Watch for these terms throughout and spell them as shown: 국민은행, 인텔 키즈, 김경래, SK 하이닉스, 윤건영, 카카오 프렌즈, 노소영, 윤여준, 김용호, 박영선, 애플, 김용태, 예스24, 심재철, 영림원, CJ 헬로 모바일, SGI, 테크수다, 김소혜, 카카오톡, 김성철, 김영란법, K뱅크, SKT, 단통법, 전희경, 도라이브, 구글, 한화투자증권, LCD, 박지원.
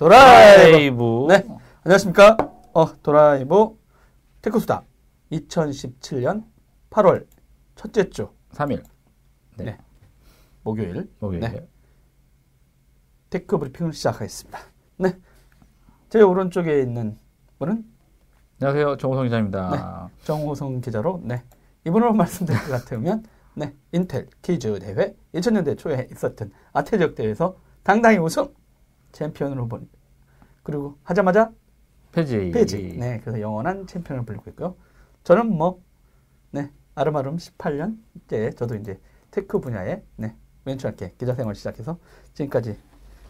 도라이브. 네, 안녕하십니까. 도라이브 테크수다 2017년 8월 첫째 주 3일 네. 목요일. 네. 테크 브리핑을 시작하겠습니다. 네, 제 오른쪽에 있는 분은 안녕하세요, 정호성 기자입니다. 네, 정호성 기자로 네 이분으로 말씀드릴 것 같으면 네 인텔 키즈 대회 2000년대 초에 있었던 아태 지역 대회에서 당당히 우승 챔피언으로 본 그리고 하자마자 폐지. 네, 그래서 영원한 챔피언을 불리고 있고요. 저는 네 아름아름 18년 때 저도 이제 테크 분야에 네 왼쪽에 기자 생활 시작해서 지금까지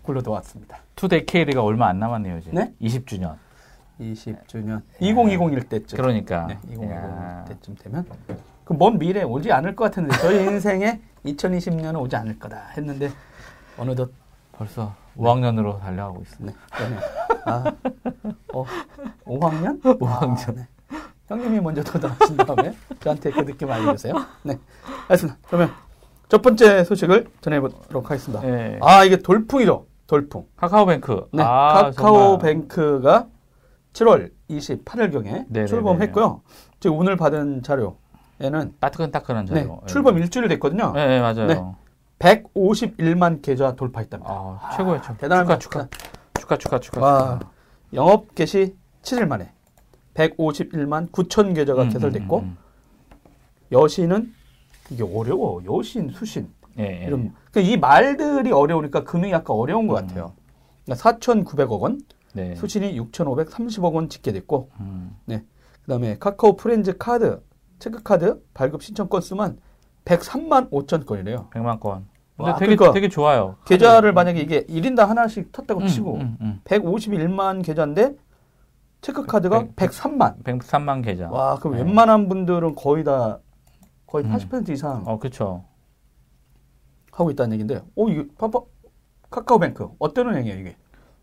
굴러도 왔습니다. 투데케이드가 얼마 안 남았네요, 이제. 네? 20주년. 2020일 때쯤. 그러니까. 네, 2020일 때쯤 되면 그 먼 미래 오지 않을 것 같은데 저희 인생에 2020년은 오지 않을 거다 했는데 어느덧 벌써 5학년으로 네. 달려가고 있습니다. 네. 아, 5학년? 5학년. 네. 형님이 먼저 도달하신 다음에 저한테 그 느낌 알려주세요. 네, 알겠습니다. 그러면 첫 번째 소식을 전해보도록 하겠습니다. 네. 아, 이게 돌풍이죠. 돌풍. 카카오뱅크. 네, 카카오뱅크가 7월 28일경에 네네네네. 출범했고요. 지금 오늘 받은 자료에는 따끈따끈한 자료. 네, 출범 일주일 됐거든요. 네, 맞아요. 네, 151만 계좌 돌파했답니다. 아, 최고예요. 대단합니다. 축하. 와, 영업 개시 7일 만에 151만 9천 계좌가 개설됐고 여신은 이게 어려워. 여신, 수신. 예, 예. 이런. 그러니까 이 말들이 어려우니까 금액이 약간 어려운 것 같아요. 그러니까 4,900억 원, 네. 수신이 6,530억 원 집계됐고, 네. 그 다음에 카카오 프렌즈 카드, 체크카드 발급 신청 건수만 103만 5천 건이래요. 100만 건. 근데 와, 되게 좋아요. 계좌를 만약에 이게 1인당 하나씩 텄다고 치고, 151만 계좌인데, 체크카드가 103만 계좌. 와, 그럼 웬만한 분들은 거의 80% 이상. 그쵸. 하고 있다는 얘기인데, 이거 봐봐. 카카오뱅크. 어떤 은행이에요, 이게?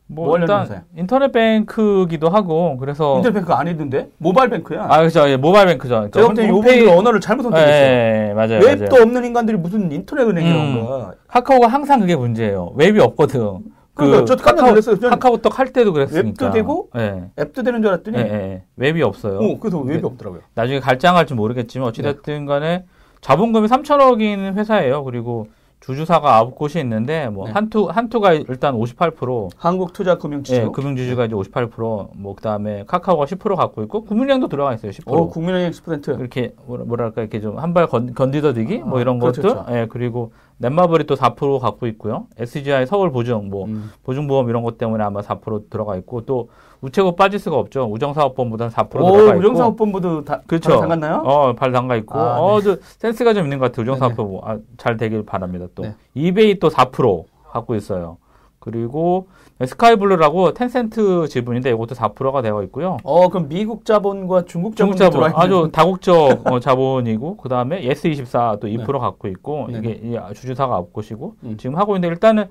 뭐 일단, 인터넷 뱅크기도 하고, 그래서. 인터넷 뱅크 아니던데? 모바일 뱅크야. 아, 그쵸. 예, 모바일 뱅크죠. 제가 볼 때 요분들 언어를 잘못 선택했어요. 예, 맞아요. 웹도 맞아요. 없는 인간들이 무슨 인터넷 은행이라고. 카카오가 항상 그게 문제예요. 웹이 없거든. 그러니까 저 깜짝 놀랐어요. 카카오톡 할 때도 그랬으니까. 웹도 되고 네. 앱도 되는 줄 알았더니 네. 웹이 없어요. 그래서 웹이 없더라고요. 나중에 갈지 안 갈지 모르겠지만 어찌됐든 간에 자본금이 3,000억인 회사예요. 그리고 주주사가 9곳이 있는데 뭐 네. 한투가 일단 58%, 한국투자금융지주. 네, 금융지주가 이제 58%, 뭐 그다음에 카카오가 10% 갖고 있고 국민은행도 들어가 있어요. 10%. 국민은행 10%. 이렇게 뭐랄까 이렇게 좀 한 발 건디더디기 뭐 이런 것들. 그렇죠. 예, 그리고 넷마블이 또 4% 갖고 있고요. SGI 서울 보증 뭐 보증보험 이런 것 때문에 아마 4% 들어가 있고 또 우체국 빠질 수가 없죠. 우정사업본부는 4% 들어가 있고. 우정사업본부도 다 그렇죠. 발 담갔나요? 발 담가 있고. 아, 네. 센스가 좀 있는 것 같아요. 우정사업본부. 아, 잘 되길 바랍니다. 또 네. 이베이 또 4% 갖고 있어요. 그리고 스카이블루라고 텐센트 지분인데 이것도 4%가 되어 있고요. 그럼 미국 자본과 중국 자본 들어와 있는 아주 다국적 자본이고 그다음에 예스24 또 2% 네. 갖고 있고 네. 이게 주주사가 9곳이고 지금 하고 있는데 일단은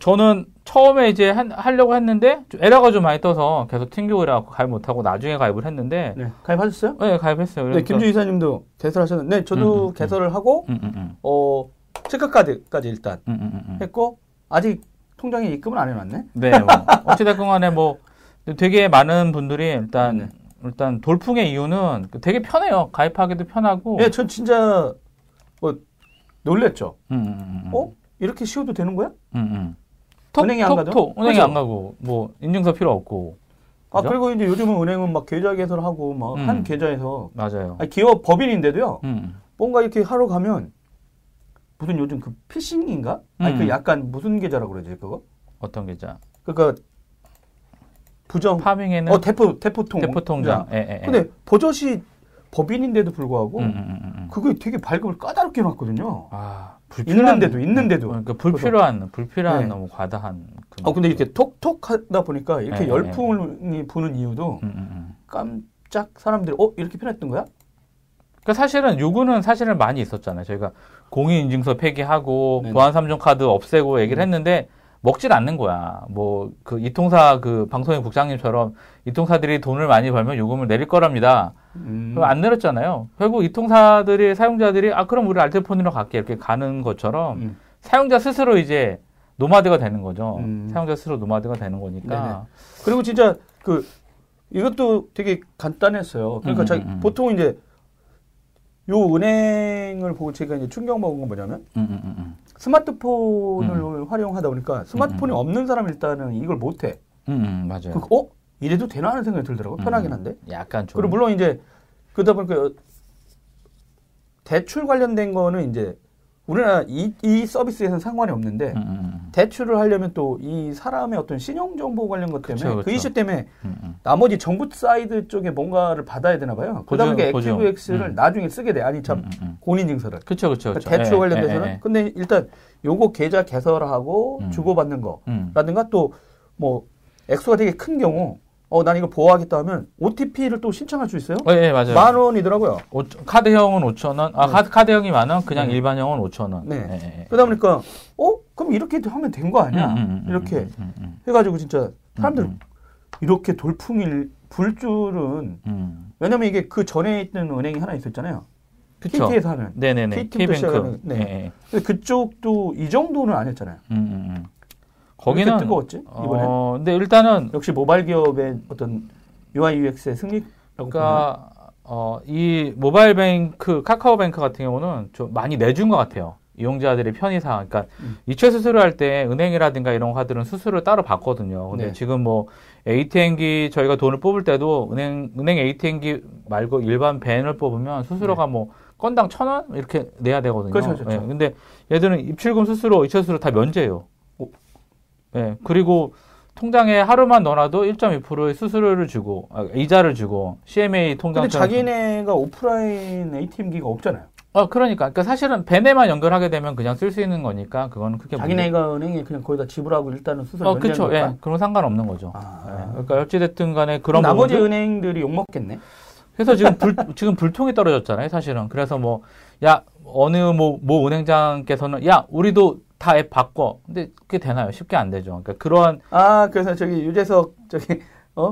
저는 처음에 이제 하려고 했는데 에러가 좀 많이 떠서 계속 튕기고 이래갖고 가입 못하고 나중에 가입을 했는데 네. 가입하셨어요? 네, 가입했어요. 네, 김주 이사님도 개설하셨는데 네, 저도 개설을 하고 체크카드까지 일단 했고 아직 통장에 입금은 안 해놨네. 네. 어찌됐건 간에 되게 많은 분들이 일단 돌풍의 이유는 되게 편해요. 가입하기도 편하고. 예, 전 진짜 놀랬죠. 이렇게 쉬워도 되는 거야? 은행에 안 가고 인증서 필요 없고. 그죠? 그리고 이제 요즘은 은행은 막 계좌 개설하고 막 한 계좌에서 맞아요. 아니, 기업 법인인데도요. 뭔가 이렇게 하러 가면. 무슨 요즘 그 피싱인가? 아니 그 약간 무슨 계좌라고 그러지 그거? 어떤 계좌? 그러니까 부정 파밍에는 대포통장. 근데 버젓이 법인인데도 불구하고 그게 되게 발급을 까다롭게 해놨거든요. 아 있는데도. 그러니까 불필요한 네. 너무 과다한. 근데 이렇게 톡톡하다 보니까 이렇게 열풍이 부는 이유도 깜짝 사람들이 이렇게 편했던 거야? 그 사실은 요구는 사실은 많이 있었잖아요. 저희가 공인인증서 폐기하고 보안 3종 카드 없애고 얘기를 했는데 먹질 않는 거야. 그 이통사 방송인 국장님처럼 이통사들이 돈을 많이 벌면 요금을 내릴 거랍니다. 그럼 안 내렸잖아요. 결국 사용자들이 그럼 우리 알뜰폰으로 갈게 이렇게 가는 것처럼 사용자 스스로 이제 노마드가 되는 거죠. 사용자 스스로 노마드가 되는 거니까. 네네. 그리고 진짜 그 이것도 되게 간단했어요. 그러니까 보통 이제 요 은행을 보고 제가 이제 충격 먹은 건 뭐냐면 스마트폰을 활용하다 보니까 스마트폰이 없는 사람 일단은 이걸 못 해. 맞아요. 이래도 되나 하는 생각이 들더라고. 편하긴 한데. 약간 좀. 그리고 물론 이제 그러다 보니까 대출 관련된 거는 이제 우리나라 이 서비스에서는 상관이 없는데 대출을 하려면 또 이 사람의 어떤 신용정보 관련 것 때문에 그쵸. 그 이슈 때문에 나머지 정부 사이드 쪽에 뭔가를 받아야 되나 봐요. 그러다 보니까 액티브엑스를 나중에 쓰게 돼. 아니 참 공인인증서를. 그러니까 대출 관련돼서는. 근데 일단 요거 계좌 개설하고 주고받는 거라든가 또 뭐 액수가 되게 큰 경우 난 이거 보호하겠다 하면 OTP를 또 신청할 수 있어요? 예, 맞아요. 10,000원이더라고요. 카드형은 5,000원, 카드형이 10,000원, 그냥 일반형은 5,000원. 네. 네. 그러다 보니까, 그럼 이렇게 하면 된 거 아니야? 이렇게 해가지고 진짜 사람들 이렇게 돌풍이 불 줄은 왜냐면 이게 그 전에 있던 은행이 하나 있었잖아요. 그쵸. KT에서 하는. 네네네. KT뱅크. 네. 네. 근데 그쪽도 이 정도는 안 했잖아요. 거기는 뜨거웠지 이번에. 근데 일단은 역시 모바일 기업의 어떤 UI UX의 승리라고. 그러니까 이 모바일 뱅크 카카오뱅크 같은 경우는 좀 많이 내준 것 같아요. 이용자들의 편의상. 그러니까 이체 수수료할 때 은행이라든가 이런 화들은 수수료를 따로 받거든요. 근데 네. 지금 뭐 ATM기 저희가 돈을 뽑을 때도 은행 ATM기 말고 일반 벤을 뽑으면 수수료가 네. 뭐 건당 1,000원 이렇게 내야 되거든요. 그렇죠. 네. 근데 얘들은 입출금 수수료, 이체 수수료 다 면제예요. 네, 그리고 통장에 하루만 넣어놔도 1.2%의 수수료를 주고, 이자를 주고, CMA 통장. 근데 자기네가 오프라인 ATM기가 없잖아요. 그러니까 사실은 벤에만 연결하게 되면 그냥 쓸 수 있는 거니까, 그거는 크게. 자기네가 은행에 그냥 거의 다 지불하고 일단은 수수료. 그쵸. 예. 네, 그럼 상관없는 거죠. 네, 그러니까 어찌됐든 간에 그런. 나머지 은행들이 욕먹겠네. 그래서 지금 지금 불통이 떨어졌잖아요, 사실은. 그래서 어느 뭐 은행장께서는, 우리도 다 앱 바꿔. 근데 그게 되나요? 쉽게 안 되죠. 그러니까 그런 그래서 저기 유재석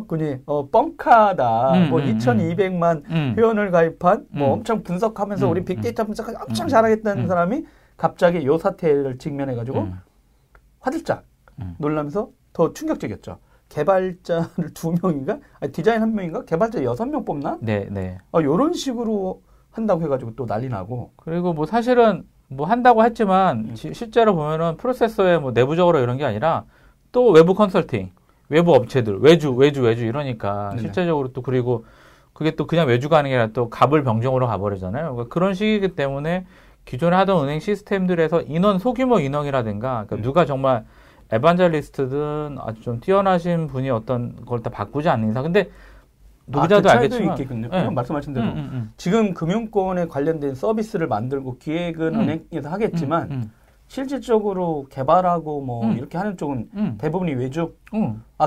군이 뻥카다. 2,200만 회원을 가입한 엄청 분석하면서 우리 빅데이터 분석하기 엄청 잘하겠다는 사람이 갑자기 요 사태를 직면해 가지고 화들짝 놀라면서 더 충격적이었죠. 개발자를 2명인가? 아니 디자인 1명인가? 개발자 6명 뽑나? 네. 요런 식으로 한다고 해 가지고 또 난리 나고. 그리고 사실은 한다고 했지만, 실제로 보면은 프로세서에 내부적으로 이런 게 아니라, 또 외부 컨설팅, 외부 업체들, 외주 이러니까, 네네. 실제적으로 또 그리고, 그게 또 그냥 외주가 아닌 게 아니라 또 갑을 병정으로 가버리잖아요. 그러니까 그런 식이기 때문에, 기존에 하던 은행 시스템들에서 소규모 인원이라든가, 그러니까 누가 정말 에반젤리스트든 아주 좀 뛰어나신 분이 어떤 걸 다 바꾸지 않는 이상. 근데, 노자도 알겠지만 있겠군요. 네. 말씀하신 대로 지금 금융권에 관련된 서비스를 만들고 기획은 은행에서 하겠지만 실질적으로 개발하고 이렇게 하는 쪽은 대부분이 외주.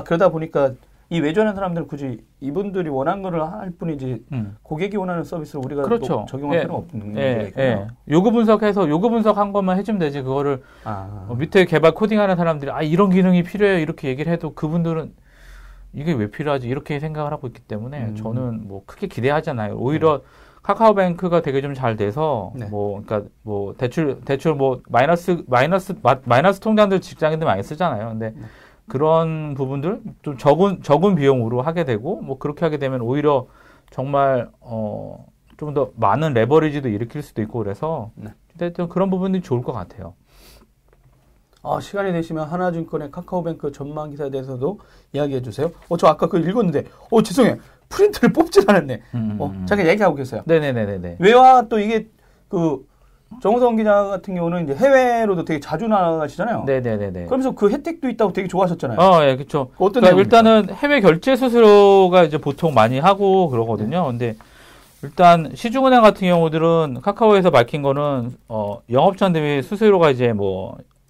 그러다 보니까 이 외주하는 사람들은 굳이 이분들이 원하는 거를 할 뿐이지 고객이 원하는 서비스를 우리가 그렇죠. 적용할 필요는 없는 거예요. 요구 분석해서 요구 분석한 것만 해주면 되지 그거를 밑에 개발 코딩하는 사람들이 이런 기능이 필요해요 이렇게 얘기를 해도 그분들은 이게 왜 필요하지? 이렇게 생각을 하고 있기 때문에 저는 크게 기대하지 않아요. 오히려 카카오뱅크가 되게 좀 잘 돼서 네. 그러니까 대출 마이너스 통장들 직장인들 많이 쓰잖아요. 근데 그런 부분들 좀 적은 비용으로 하게 되고 그렇게 하게 되면 오히려 정말 좀 더 많은 레버리지도 일으킬 수도 있고 그래서 어쨌든 그런 부분들이 좋을 것 같아요. 시간이 되시면 하나증권의 카카오뱅크 전망 기사에 대해서도 이야기해 주세요. 저 아까 그거 읽었는데, 죄송해요. 프린트를 뽑질 않았네. 잠깐 얘기하고 계세요. 네네네네. 외화 또 이게 정호성 기자 같은 경우는 이제 해외로도 되게 자주 나가시잖아요. 네네네네. 그러면서 그 혜택도 있다고 되게 좋아하셨잖아요. 예, 그렇죠. 그러니까 일단은 해외 결제 수수료가 이제 보통 많이 하고 그러거든요. 근데 일단 시중은행 같은 경우들은 카카오에서 밝힌 거는 영업시간 대비 수수료가 이제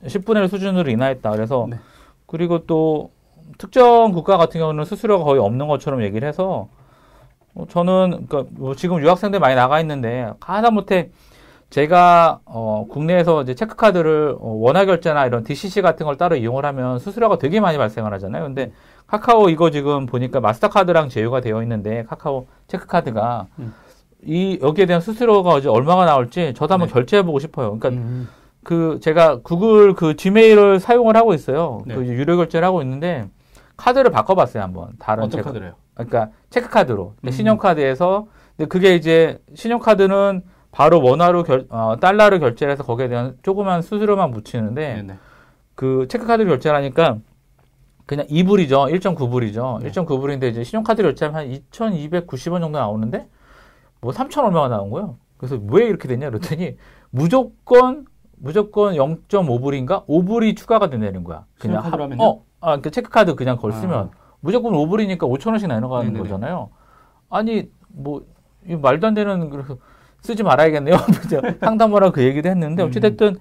10분의 1 수준으로 인하했다. 그래서, 네. 그리고 또, 특정 국가 같은 경우는 수수료가 거의 없는 것처럼 얘기를 해서, 저는, 지금 유학생들 많이 나가 있는데, 하다못해, 제가, 국내에서 이제 체크카드를, 원화 결제나 이런 DCC 같은 걸 따로 이용을 하면 수수료가 되게 많이 발생을 하잖아요. 근데, 카카오 이거 지금 보니까 마스터카드랑 제휴가 되어 있는데, 카카오 체크카드가, 여기에 대한 수수료가 어제 얼마가 나올지, 저도 한번 결제해보고 싶어요. 그러니까, 그 제가 구글 그 지메일을 사용을 하고 있어요. 네. 그 유료 결제를 하고 있는데 카드를 바꿔봤어요 한번. 다른 어떤 카드래요? 그러니까 체크카드로. 신용카드에서. 근데 그게 이제 신용카드는 바로 원화로 달러로 결제를 해서 거기에 대한 조그만 수수료만 붙이는데 네네. 그 체크카드 결제를 하니까 그냥 2불이죠. 1.9불이죠. 네. 1.9불인데 이제 신용카드 결제하면 한 2,290원 정도 나오는데 뭐 3천 얼마가 나온 거예요. 그래서 왜 이렇게 됐냐 그랬더니 무조건 0.5불인가 5불이 추가가 된다는 거야. 그냥 신용카드로 하면요? 그러니까 체크카드 그냥 걸 쓰면 무조건 5불이니까 5,000원씩 나눠가는 네네네. 거잖아요. 아니 뭐 이거 말도 안 되는 그래서 쓰지 말아야겠네요. 상담을 하고 그 얘기도 했는데 어찌됐든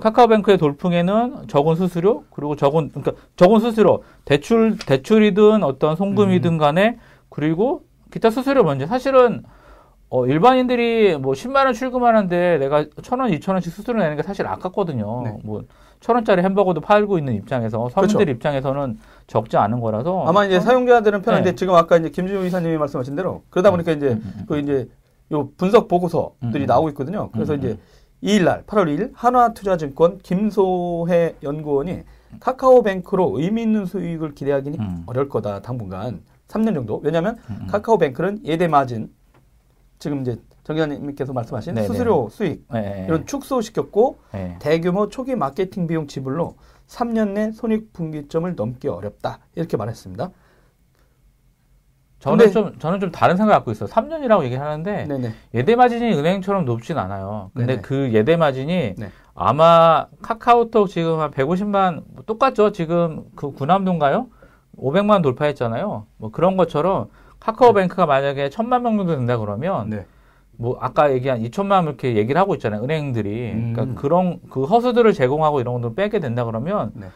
카카오뱅크의 돌풍에는 적은 수수료 그리고 적은 수수료 대출이든 어떤 송금이든 간에 그리고 기타 수수료 먼저 사실은 일반인들이 뭐 10만 원 출금하는데 내가 1,000원, 2,000원씩 수수료 내는 게 사실 아깝거든요. 네. 뭐 1,000원짜리 햄버거도 팔고 있는 입장에서 서민들 그렇죠. 입장에서는 적지 않은 거라서 아마 이제 사용자들은 편한데 네. 지금 아까 이제 김준우 이사님이 말씀하신 대로 그러다 보니까 이제 그 이제 요 분석 보고서들이 나오고 있거든요. 그래서 이제 2일 날 8월 2일 한화투자증권 김소혜 연구원이 카카오뱅크로 의미 있는 수익을 기대하기는 어려울 거다. 당분간 3년 정도. 왜냐하면 카카오뱅크는 예대 마진 지금 이제 정 기자님께서 말씀하신 네네. 수수료 수익 네네. 이런 축소시켰고 네네. 대규모 초기 마케팅 비용 지불로 3년 내 손익분기점을 넘기 어렵다. 이렇게 말했습니다. 저는 좀 다른 생각을 갖고 있어요. 3년이라고 얘기하는데 네네. 예대 마진이 은행처럼 높진 않아요. 근데 네네. 그 예대 마진이 네. 아마 카카오톡 지금 한 150만 똑같죠. 지금 그 군함도인가요? 500만 돌파했잖아요. 뭐 그런 것처럼 카카오뱅크가 네. 만약에 1,000만 명 정도 된다 그러면 네. 뭐 아까 얘기한 2,000만 명 이렇게 얘기를 하고 있잖아요. 은행들이 그러니까 그런 그 허수들을 제공하고 이런 것도 빼게 된다 그러면. 네.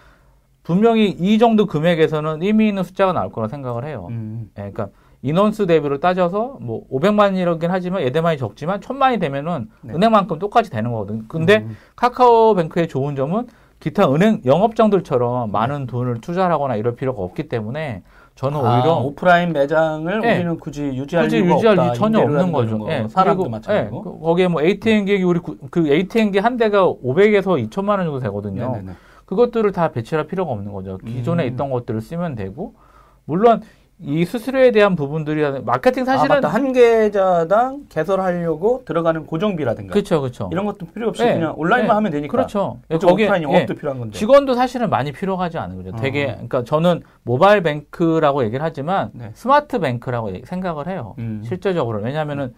분명히 이 정도 금액에서는 의미 있는 숫자가 나올 거라 생각을 해요. 네, 그러니까 인원수 대비로 따져서 뭐 500만이라긴 하지만 예대만이 적지만 1,000만이 되면은 네. 은행만큼 똑같이 되는 거거든요. 근데 카카오뱅크의 좋은 점은 기타 은행 영업장들처럼 많은 돈을 투자하거나 이럴 필요가 없기 때문에 저는 오히려 오프라인 매장을 네. 우리는 굳이 유지할 이유가 전혀 없는 거죠. 네. 사람도 마찬가지고 네. 거기에 뭐 ATM기 우리 그 ATM기 한 대가 500에서 2,000만 원 정도 되거든요. 네네네. 그것들을 다 배치할 필요가 없는 거죠. 기존에 있던 것들을 쓰면 되고 물론 이 수수료에 대한 부분들이 마케팅 사실은 한 계좌당 개설하려고 들어가는 고정비라든가 그렇죠. 이런 것도 필요 없이 네. 그냥 온라인만 네. 하면 되니까 그렇죠. 오프라인 영업도 네. 필요한 건데 직원도 사실은 많이 필요하지 않은 거죠. 되게 그러니까 저는 모바일 뱅크라고 얘기를 하지만 네. 스마트 뱅크라고 생각을 해요. 실제적으로 왜냐하면은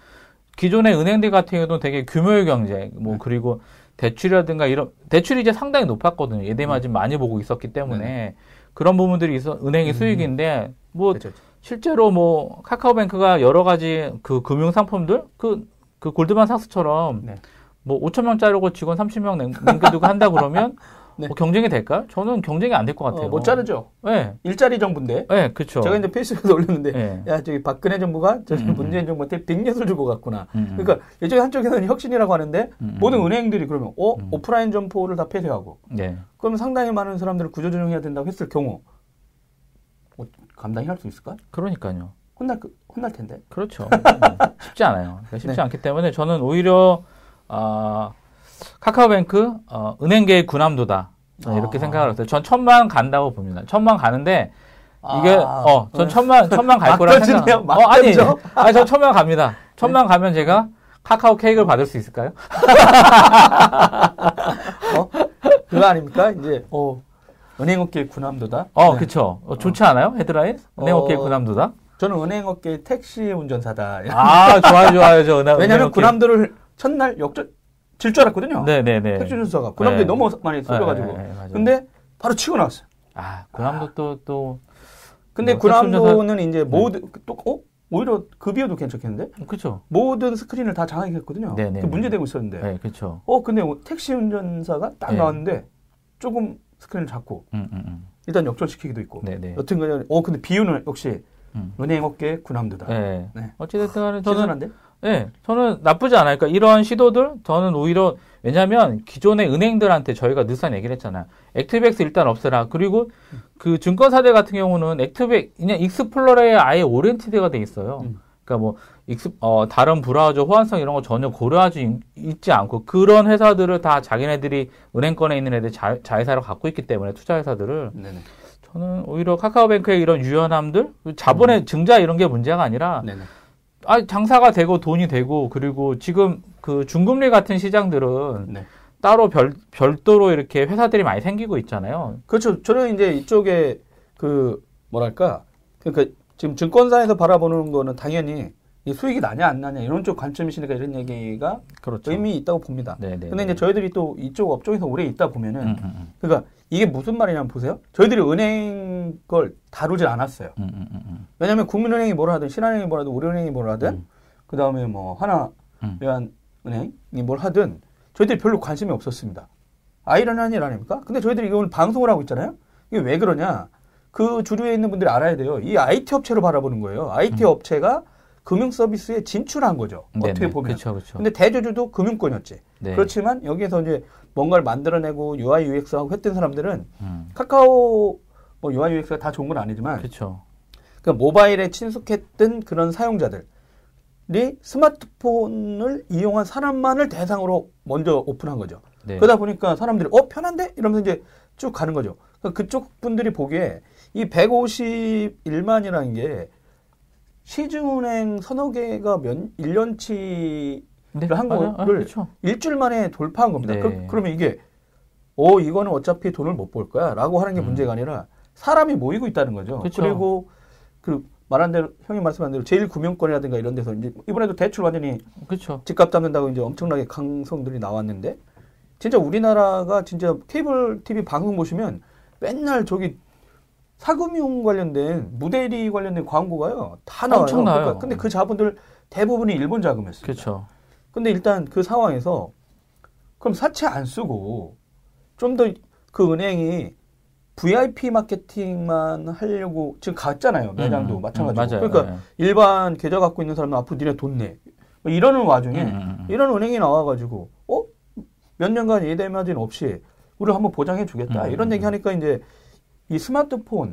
기존의 은행들 같은 경우도 되게 규모의 경제 뭐 네. 그리고 대출이라든가 이런 대출이 이제 상당히 높았거든요. 예대마진 많이 보고 있었기 때문에 네네. 그런 부분들이 있어 은행의 수익인데 뭐 그렇죠. 실제로 뭐 카카오뱅크가 여러 가지 그 금융 상품들 그 골드만삭스처럼 네. 뭐 5,000명짜리고 직원 30명 남겨두고 한다 그러면 네. 뭐 경쟁이 될까요? 저는 경쟁이 안 될 것 같아요. 못 자르죠. 네. 일자리 정부인데. 네, 그렇죠. 제가 이제 페이스북에서 올렸는데, 네. 야, 저기 박근혜 정부가 저기 문재인 정부한테 100년 주고 갔구나. 그러니까 이쪽에 한쪽에서는 혁신이라고 하는데 모든 은행들이 그러면 오프라인 점포를 다 폐쇄하고, 네. 그럼 상당히 많은 사람들을 구조조정해야 된다고 했을 경우, 감당이 할 수 있을까? 그러니까요. 혼날 텐데. 그렇죠. 쉽지 않아요. 그러니까 쉽지 네. 않기 때문에 저는 오히려 카카오뱅크 은행계의 군함도다 이렇게 생각을 했어요. 전 1,000만 간다고 봅니다. 1,000만 가는데 이게 전 1,000만 갈 거라 생각. 아니 전 1,000만 갑니다. 1,000만 네. 가면 제가 카카오 케이크를 받을 수 있을까요? 그거 아닙니까? 이제 은행업계의 군함도다. 네. 그렇죠. 좋지 않아요? 헤드라인? 은행업계의 군함도다. 저는 은행업계의 택시 운전사다. 좋아요, 저 은행. 왜냐하면 군함도를 첫날 질 줄 알았거든요. 네네네. 택시 주사가 군함도에 너무 많이 쏠려가지고. 네, 근데 바로 치고 나왔어요. 군함도 또. 근데 뭐 군함도는 택시운전사... 이제 모든 오히려 그 비어도 괜찮겠는데? 그렇죠. 모든 스크린을 다 장악했거든요. 네네. 문제되고 있었는데. 네, 그렇죠. 근데 택시 운전사가 딱 나왔는데 조금 스크린을 잡고 일단 역전시키기도 있고. 네네. 여튼간에 근데 비유는 역시 은행업계 군함도다. 네. 네. 어찌됐든 저는. 네, 저는 나쁘지 않아요. 그러니까 이런 시도들 저는 오히려 왜냐하면 기존의 은행들한테 저희가 늘상 얘기를 했잖아요. 액티브엑스 일단 없애라. 그리고 그 증권사들 같은 경우는 액티브엑스 그냥 익스플로러에 아예 오리엔티드가 돼 있어요. 그러니까 뭐 다른 브라우저 호환성 이런 거 전혀 고려하지 있지 않고 그런 회사들을 다 자기네들이 은행권에 있는 애들 자회사로 갖고 있기 때문에 투자회사들을 네네. 저는 오히려 카카오뱅크의 이런 유연함들 자본의 증자 이런 게 문제가 아니라 네네. 아 장사가 되고 돈이 되고 그리고 지금 그 중금리 같은 시장들은 네. 따로 별도로 이렇게 회사들이 많이 생기고 있잖아요. 그렇죠. 저는 이제 이쪽에 그 뭐랄까 그러니까 지금 증권사에서 바라보는 거는 당연히 이 수익이 나냐 안 나냐 이런 쪽 관점이시니까 이런 얘기가 그렇죠. 의미 있다고 봅니다. 네네네. 근데 이제 저희들이 또 이쪽 업종에서 오래 있다 보면은 그러니까 이게 무슨 말이냐면 보세요. 저희들이 은행 걸 다루질 않았어요. 왜냐하면 국민은행이 뭐라 하든 신한은행이 뭐라 하든 우리은행이 뭐라 하든 그 다음에 뭐 하나 외환은행이 뭘 하든 저희들이 별로 관심이 없었습니다. 아이러니한 일 아닙니까? 근데 저희들이 오늘 방송을 하고 있잖아요. 이게 왜 그러냐? 그 주류에 있는 분들이 알아야 돼요. 이 IT 업체로 바라보는 거예요. IT 업체가 금융 서비스에 진출한 거죠. 네네, 어떻게 보면. 그쵸, 그쵸. 근데 대주주도 금융권이었지. 네. 그렇지만 여기에서 이제 뭔가를 만들어내고 UI, UX하고 했던 사람들은 카카오 뭐 UI, UX가 다 좋은 건 아니지만 그쵸. 그러니까 모바일에 친숙했던 그런 사용자들이 스마트폰을 이용한 사람만을 대상으로 먼저 오픈한 거죠. 네. 그러다 보니까 사람들이 편한데? 이러면서 이제 쭉 가는 거죠. 그러니까 그쪽 분들이 보기에 이 151만이라는 게 시중은행 서너 개가 1년치를 네, 한 맞아요. 거를 일주일 만에 돌파한 겁니다. 네. 그러면 이게 이거는 어차피 돈을 못 벌 거야 라고 하는 게 문제가 아니라 사람이 모이고 있다는 거죠. 그쵸. 그리고 말한 대로 형님 말씀한 대로 제1금융권이라든가 이런 데서 이제 이번에도 대출 완전히 그쵸. 집값 잡는다고 이제 엄청나게 강성들이 나왔는데 진짜 우리나라가 진짜 케이블 TV 방송 보시면 맨날 저기 사금융 관련된 무대리 관련된 광고가요 다 나와요. 엄청나요. 그러니까, 근데 그 자본들 대부분이 일본 자금이었습니다. 그렇죠. 근데 일단 그 상황에서 그럼 사채 안 쓰고 좀 더 그 은행이 VIP 마케팅만 하려고 지금 갔잖아요. 매장도 마찬가지고. 맞아요. 그러니까 일반 계좌 갖고 있는 사람은 앞으로 니네 돈 내. 뭐 이러는 와중에 이런 은행이 나와가지고 몇 년간 예대 마진 없이 우리를 한번 보장해 주겠다. 이런 얘기 하니까 이제 이 스마트폰을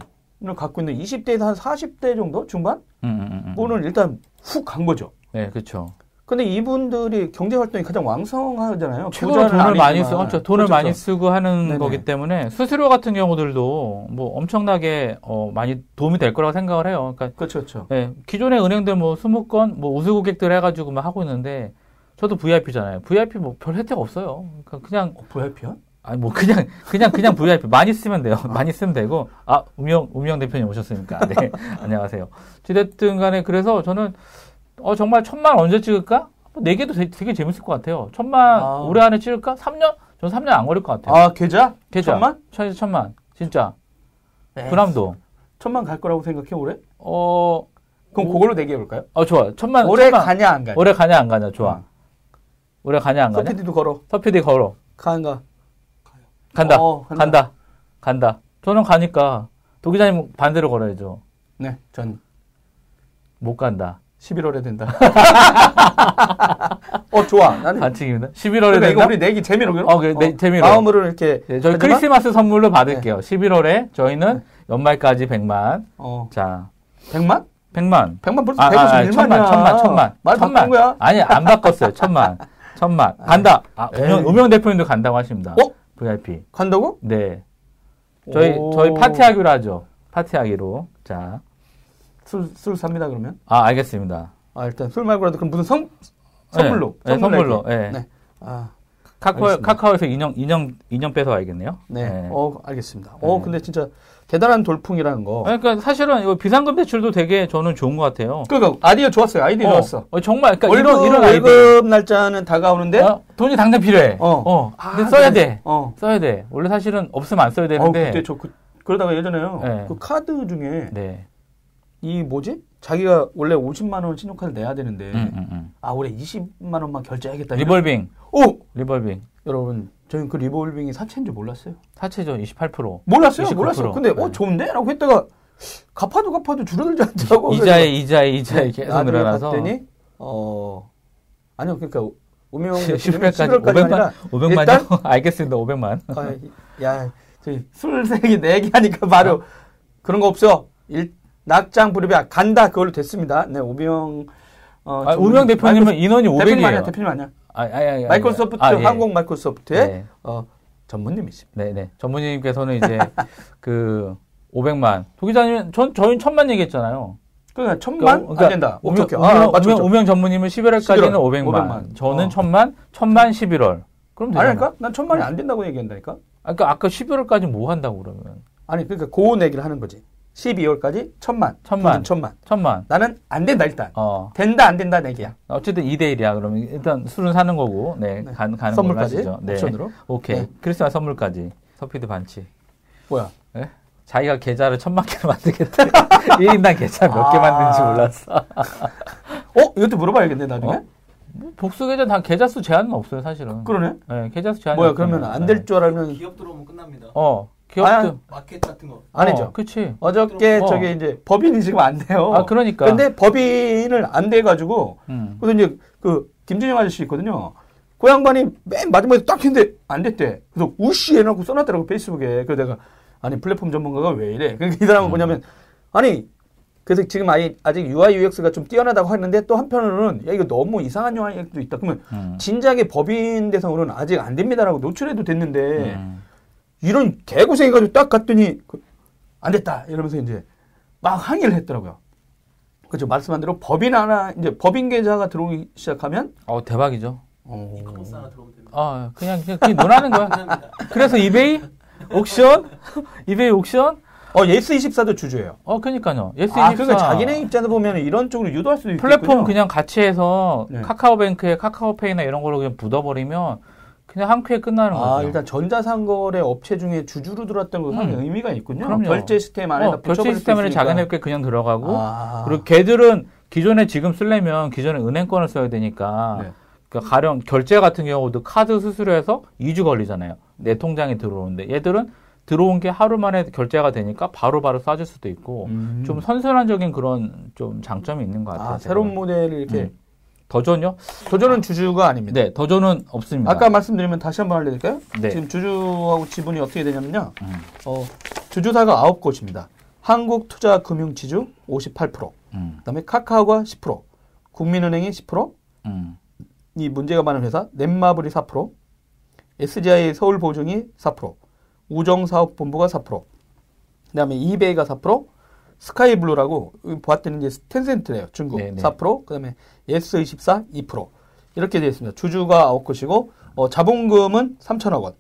갖고 있는 20대에서 한 40대 정도 중반? 오늘 일단 훅 간 거죠. 네, 그렇죠. 근데 이분들이 경제 활동이 가장 왕성하잖아요. 최고로 돈을 아니지만. 많이 쓰고, 그렇죠. 돈을 그렇죠. 많이 쓰고 하는 네네. 거기 때문에 수수료 같은 경우들도 뭐 엄청나게 많이 도움이 될 거라고 생각을 해요. 그러니까 그렇죠, 그렇죠. 네, 기존의 은행들 뭐 20건 뭐 우수 고객들 해가지고 막 하고 있는데 저도 VIP잖아요. VIP 뭐 별 혜택 없어요. 그러니까 그냥 VIP야? 아니 뭐 그냥 VIP 많이 쓰면 돼요. 많이 쓰면 되고 우명 대표님 오셨으니까 네 안녕하세요. 어쨌든 간에 그래서 저는 정말 1,000만 언제 찍을까? 네 개도 되게 재밌을 것 같아요. 1,000만 올해 안에 찍을까? 3년? 전 3년 안 걸릴 것 같아요. 아 계좌? 1,000만? 1,000만 진짜. 에이, 그남도 1,000만 갈 거라고 생각해 올해? 그럼 그걸로 얘기해 볼까요? 좋아. 1,000만 올해 1,000만. 올해 가냐 안 가냐 좋아. 올해 가냐 안 가냐? 서피디도 걸어. 가안가? 간다. 간다. 저는 가니까 도 기자님 반대로 걸어야죠. 네, 전 못 간다. 11월에 된다. 좋아. 나는 반칙입니다. 11월에 된다. 이거 우리 내기 재미로. 그래, 재미로. 마음으로 이렇게. 네, 저희 크리스마스 선물로 받을게요. 네. 11월에 저희는 연말까지 100만. 자, 100만? 100만 벌써 151만이야. 1,000만. 말 바꾼 거야? 아니, 안 바꿨어요. 1,000만. 간다. 우명 대표님도 간다고 하십니다. VIP. 간다고? 네. 저희 파티하기로 하죠. 파티하기로. 자. 술 삽니다, 그러면? 알겠습니다. 일단 술 말고라도 그럼 무슨 선물로? 네, 선물로. 네. 네. 카카오에서 인형 빼서 와야겠네요. 네. 알겠습니다. 근데 진짜 대단한 돌풍이라는 거. 그러니까 사실은 이거 비상금 대출도 되게 저는 좋은 것 같아요. 그러니까 아이디어 좋았어요. 정말. 그러니까 이런 월급 날짜는 다가오는데 돈이 당장 필요해. 근데 써야 돼. 써야 돼. 원래 사실은 없으면 안 써야 되는데. 그때 그러다가 예전에요. 네. 그 카드 중에 네. 이 뭐지? 자기가 원래 50만 원 신용카드 내야 되는데 올해 20만 원만 결제하겠다. 리볼빙. 리볼빙. 여러분, 저는 그 리볼빙이 사채인 줄 몰랐어요. 사채죠. 28%. 몰랐어요. 근데 좋은데? 라고 했다가 갚아도 줄어들지 않더라고. 이자에 계속 늘어나서. 봤더니 아니요. 그러니까 11월까지 500만이요? 알겠습니다. 500만. 술 세기 내기 하니까 바로 그런 거 없어. 낙장 불입에 간다. 그걸로 됐습니다. 네, 오병 우명 대표님은 인원이 500이에요. 대표님 아니야. 마이크로소프트, 한국 마이크로소프트의 전문님이십니다. 네네. 전문님께서는 이제 그 500만. 도 기자님, 저희는 1000만 얘기했잖아요. 그러니까 1000만? 안 된다. 어떻게? 우명 전문님은 11월까지는 500만. 저는 1000만, 1000만 11월. 그럼 되잖아. 아니, 그러니까? 난 1000만이 안 된다고 얘기한다니까? 그러니까 아까 11월까지 뭐 한다고 그러면? 아니, 그러니까 고온 얘기를 하는 거지. 12월까지 1000만. 1000만. 나는 안 된다, 일단. 된다, 안 된다, 얘기야. 어쨌든 2대1이야. 그러면 일단 술은 사는 거고, 가는 선물까지? 걸로 하시죠. 옵션으로? 네. 오케이. 네. 크리스마스 선물까지. 서피드 반칙. 뭐야? 네? 자기가 계좌를 1000만 개를 만들겠다. 1인당 계좌 몇 개 만드는지 몰랐어. 이것도 물어봐야겠네, 나중에? 복수 계좌 다 계좌 수 제한은 없어요, 사실은. 그러네. 네, 계좌 수 제한. 뭐야, 그러면 안 될 줄 알면 기업 들어오면 끝납니다. 기업도 마켓 같은 거. 아니죠. 그렇지. 어저께 저게 이제 법인이 지금 안 돼요. 그러니까. 근데 법인을 안 돼 가지고 그래서 이제 그 김준영 아저씨 있거든요. 그 양반이 맨 마지막에 딱 했는데 안 됐대. 그래서 우씨 해 놓고 써 놨더라고 페이스북에. 그래서 내가 아니 플랫폼 전문가가 왜 이래? 그러니까 이 사람은 뭐냐면 아니 그래서 지금 아직 UI, UX가 좀 뛰어나다고 하는데 또 한편으로는, 이거 너무 이상한 UI도 있다. 그러면, 진작에 법인 대상으로는 아직 안 됩니다라고 노출해도 됐는데, 이런 개고생해가지고 딱 갔더니, 안 됐다. 이러면서 이제 막 항의를 했더라고요. 그렇죠. 말씀한 대로 법인 하나, 이제 법인 계좌가 들어오기 시작하면. 대박이죠. 이커머스 하나 들어오면 됩니다. 그냥 논하는 거야. 그래서 이베이? 옥션? 이베이 옥션? 예스24도 주주예요. 그러니까요. 예스24. 그러니까 자기네 입장에서 보면 이런 쪽으로 유도할 수도 있겠군요. 플랫폼 그냥 같이 해서 카카오뱅크에 카카오페이나 이런 걸로 그냥 묻어버리면 그냥 한 큐에 끝나는 거죠. 일단 전자상거래 업체 중에 주주로 들어왔던 거 상당히 의미가 있군요. 그럼요. 결제 시스템 안에다 붙여버릴 수 있으니까. 결제 시스템에는 자기네께 그냥 들어가고 그리고 걔들은 기존에 지금 쓰려면 기존에 은행권을 써야 되니까 그러니까 가령 결제 같은 경우도 카드 수수료에서 2주 걸리잖아요. 내 통장에 들어오는데 얘들은 들어온 게 하루 만에 결제가 되니까 바로바로 쏴줄 수도 있고 좀 선순환적인 그런 좀 장점이 있는 것 같아요. 새로운 모델을 이렇게 더존요? 더존은 주주가 아닙니다. 네, 더존은 없습니다. 아까 말씀드리면 다시 한번 알려드릴까요? 네. 지금 주주하고 지분이 어떻게 되냐면요. 주주사가 9곳입니다. 한국투자금융지주 58%, 그다음에 카카오가 10%, 국민은행이 10%, 이 문제가 많은 회사 넷마블이 4%, SGI 서울보증이 4%. 우정사업본부가 4%, 그 다음에 이베이가 4%, 스카이블루라고 봤더니 이제 텐센트예요. 중국 4%, 그 다음에 S24 2% 이렇게 되어 있습니다. 주주가 9곳이고 자본금은 3천억 원,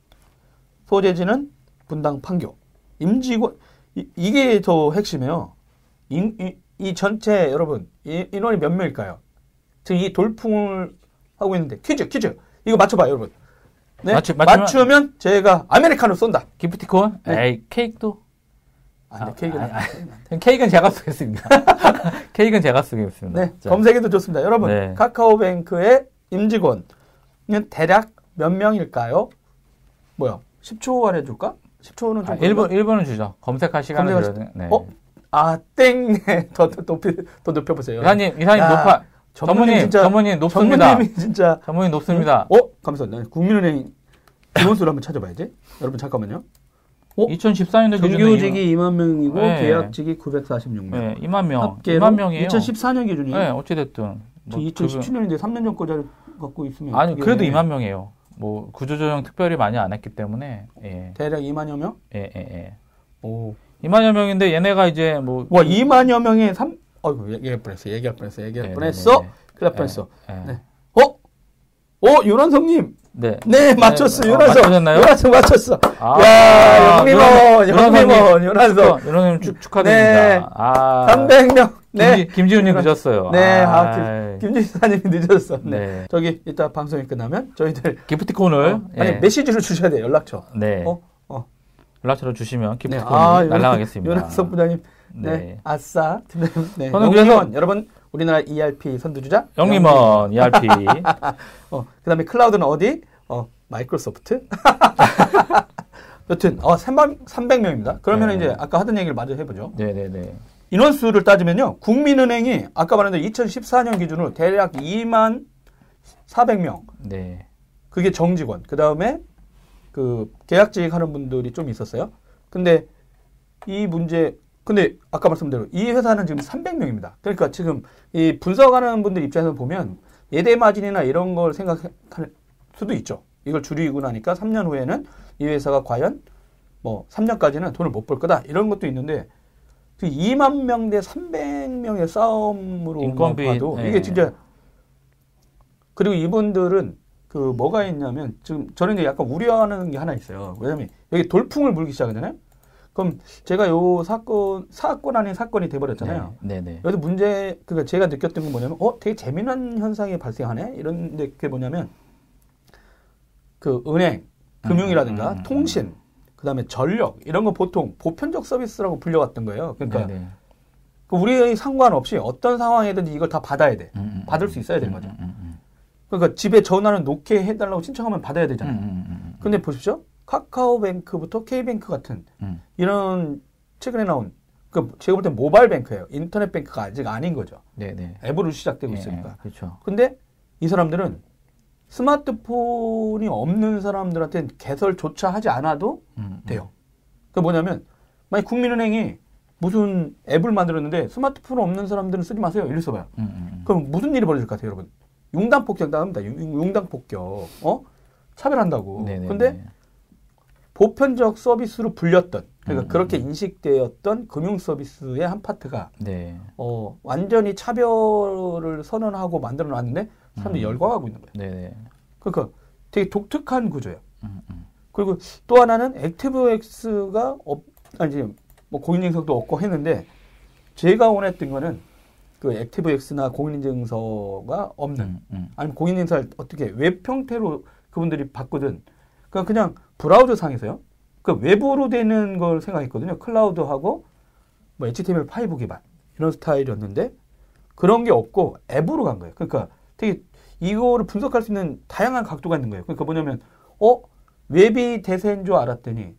소재지는 분당 판교, 임직원 이게 더 핵심이에요. 이 전체 여러분 인원이 몇 명일까요? 지금 이 돌풍을 하고 있는데 퀴즈 이거 맞춰봐요 여러분. 네? 맞추면 제가 아메리카노 쏜다. 기프티콘? 네. 에이, 케이크도? 케이크는 제가 쓰겠습니다. 네, 자. 검색해도 좋습니다. 여러분, 카카오뱅크의 임직원은 대략 몇 명일까요? 10초 안에 줄까? 10초는 좀. 1번은 주죠. 검색할 시간을 드려야 네. 땡네. 더 높여보세요. 이사님 높아. 전문님 높습니다. 전문님 높습니다. 감사합니다. 국민은행 기본수를 한번 찾아봐야지. 여러분 잠깐만요. 2014년도 기준이에요. 정규직이 2만 명이고 계약직이 946명. 2만 명. 합계로 2만 명이에요. 2014년 기준이에요. 어찌됐든. 2017년인데 3년 전 거를 갖고 있으면. 그래도 2만 명이에요. 구조조정 특별히 많이 안 했기 때문에. 대략 2만여 명? 오. 2만여 명인데 얘네가 이제 2만여 명에 3. 얘기할 뻔했어. 큰일 날 뻔했어. 유란성님. 네, 맞췄어. 유란성 맞췄어. 야, 유란성. 유란성님 축하드립니다. 300명. 김지훈님 늦었어요. 김지훈사님이 늦었어. 저기, 이따 방송이 끝나면 저희들. 기프티콘을. 메시지를 주셔야 돼요. 연락처. 연락처를 주시면 기프티콘 날라가겠습니다. 유란성 부장님. 아싸. 저는 그래서 여러분 우리나라 ERP 선두주자 영림원 ERP. 그다음에 클라우드는 어디? 마이크로소프트. 여튼 300명입니다. 그러면 이제 아까 하던 얘기를 마저 해보죠. 인원수를 따지면요, 국민은행이 아까 말한 대로 2014년 기준으로 대략 2만 400명. 그게 정직원. 그다음에 계약직 하는 분들이 좀 있었어요. 근데 이 문제 근데 아까 말씀대로 이 회사는 지금 300명입니다. 그러니까 지금 이 분석하는 분들 입장에서 보면 예대 마진이나 이런 걸 생각할 수도 있죠. 이걸 줄이고 나니까 3년 후에는 이 회사가 과연 뭐 3년까지는 돈을 못 벌 거다 이런 것도 있는데 2만 명대 300명의 싸움으로 인건비, 봐도 이게 진짜. 그리고 이분들은 그 뭐가 있냐면 지금 저는 이제 약간 우려하는 게 하나 있어요. 왜냐면 여기 돌풍을 불기 시작하잖아요. 그럼 제가 요 사건 아닌 사건이 돼버렸잖아요. 네네. 여기서 문제, 그러니까 제가 느꼈던 건 뭐냐면, 되게 재미난 현상이 발생하네? 이런데 그게 뭐냐면, 그 은행, 금융이라든가 통신, 그 다음에 전력, 이런 거 보통 보편적 서비스라고 불려왔던 거예요. 그러니까 우리의 상관없이 어떤 상황이든지 이걸 다 받아야 돼. 받을 수 있어야 되는 거죠. 그러니까 집에 전화를 놓게 해달라고 신청하면 받아야 되잖아요. 근데 보십시오. 카카오뱅크부터 K뱅크 같은 이런 최근에 나온, 그러니까 제가 볼 때 모바일 뱅크예요. 인터넷 뱅크가 아직 아닌 거죠. 네네. 앱으로 시작되고 있으니까. 그렇죠. 근데 이 사람들은 스마트폰이 없는 사람들한테는 개설조차 하지 않아도 돼요. 그 뭐냐면 만약 국민은행이 무슨 앱을 만들었는데 스마트폰 없는 사람들은 쓰지 마세요. 이랬어 봐요. 그럼 무슨 일이 벌어질 것 같아요, 여러분? 융단 폭격 당합니다. 융단 폭격. 차별한다고. 네네네. 근데 보편적 서비스로 불렸던, 그러니까 그렇게 인식되었던 금융 서비스의 한 파트가 완전히 차별을 선언하고 만들어 놨는데 사람들이 열광하고 있는 거예요. 네네. 그러니까 되게 독특한 구조예요. 그리고 또 하나는 액티브X가 뭐 공인인증서도 없고 했는데 제가 원했던 거는 그 액티브X나 공인인증서가 없는 아니면 공인인증서를 어떻게 웹 형태로 그분들이 받거든. 그러니까 그냥 브라우저 상에서요. 그러니까 외부로 되는 걸 생각했거든요. 클라우드하고 뭐 HTML5 기반 이런 스타일이었는데 그런 게 없고 앱으로 간 거예요. 그러니까 되게 이거를 분석할 수 있는 다양한 각도가 있는 거예요. 그러니까 뭐냐면 웹이 대세인 줄 알았더니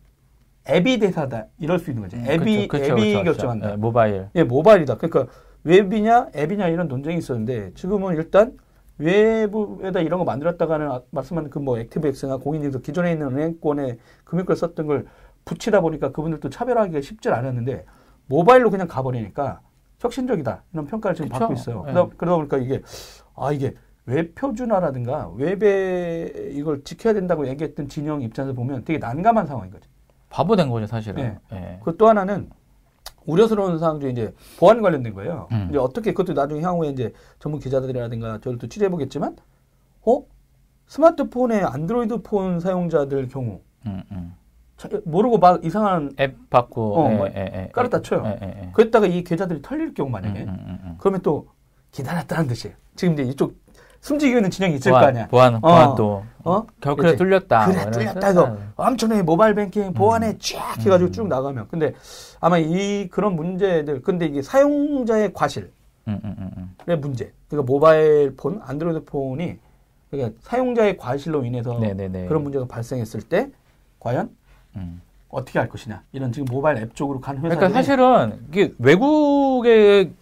앱이 대사다 이럴 수 있는 거죠. 앱이 결정한다. 그렇죠. 모바일. 예, 모바일이다. 그러니까 웹이냐 앱이냐 이런 논쟁이 있었는데 지금은 일단 외부에다 이런 거 만들었다가는 말씀하는 그 뭐 액티브엑스나 공인인증서 기존에 있는 은행권에 금융권 썼던 걸 붙이다 보니까 그분들도 차별하기가 쉽지 않았는데 모바일로 그냥 가버리니까 혁신적이다 이런 평가를 지금 받고 있어요. 그러다 보니까 이게 웹 표준화라든가 웹에 이걸 지켜야 된다고 얘기했던 진영 입장에서 보면 되게 난감한 상황인 거죠. 바보된 거죠 사실은. 네. 네. 그리고 또 하나는 우려스러운 사항 중에 이제 보안 관련된 거예요. 이제 어떻게 그것도 나중에 향후에 이제 전문 기자들이라든가 저희도 취재해 보겠지만, 스마트폰에 안드로이드 폰 사용자들 경우 모르고 막 이상한 앱 받고 깔았다 쳐요. 그랬다가 이 계좌들이 털릴 경우 만약에 그러면 또 기다렸다는 듯이 지금 이제 이쪽 숨지기고 있는 진영이 있을 거 아니야. 보안도. 그래 뚫렸다. 그래 뚫렸다 해서 엄청나게 모바일 뱅킹 보안에 쫙 해가지고 쭉 나가면. 근데 아마 그런 문제들, 근데 이게 사용자의 과실의 문제. 그러니까 모바일 폰, 안드로이드 폰이 그러니까 사용자의 과실로 인해서 그런 문제가 발생했을 때 과연 어떻게 할 것이냐. 이런 지금 모바일 앱 쪽으로 간 회사들이. 그러니까 사실은 이게 외국에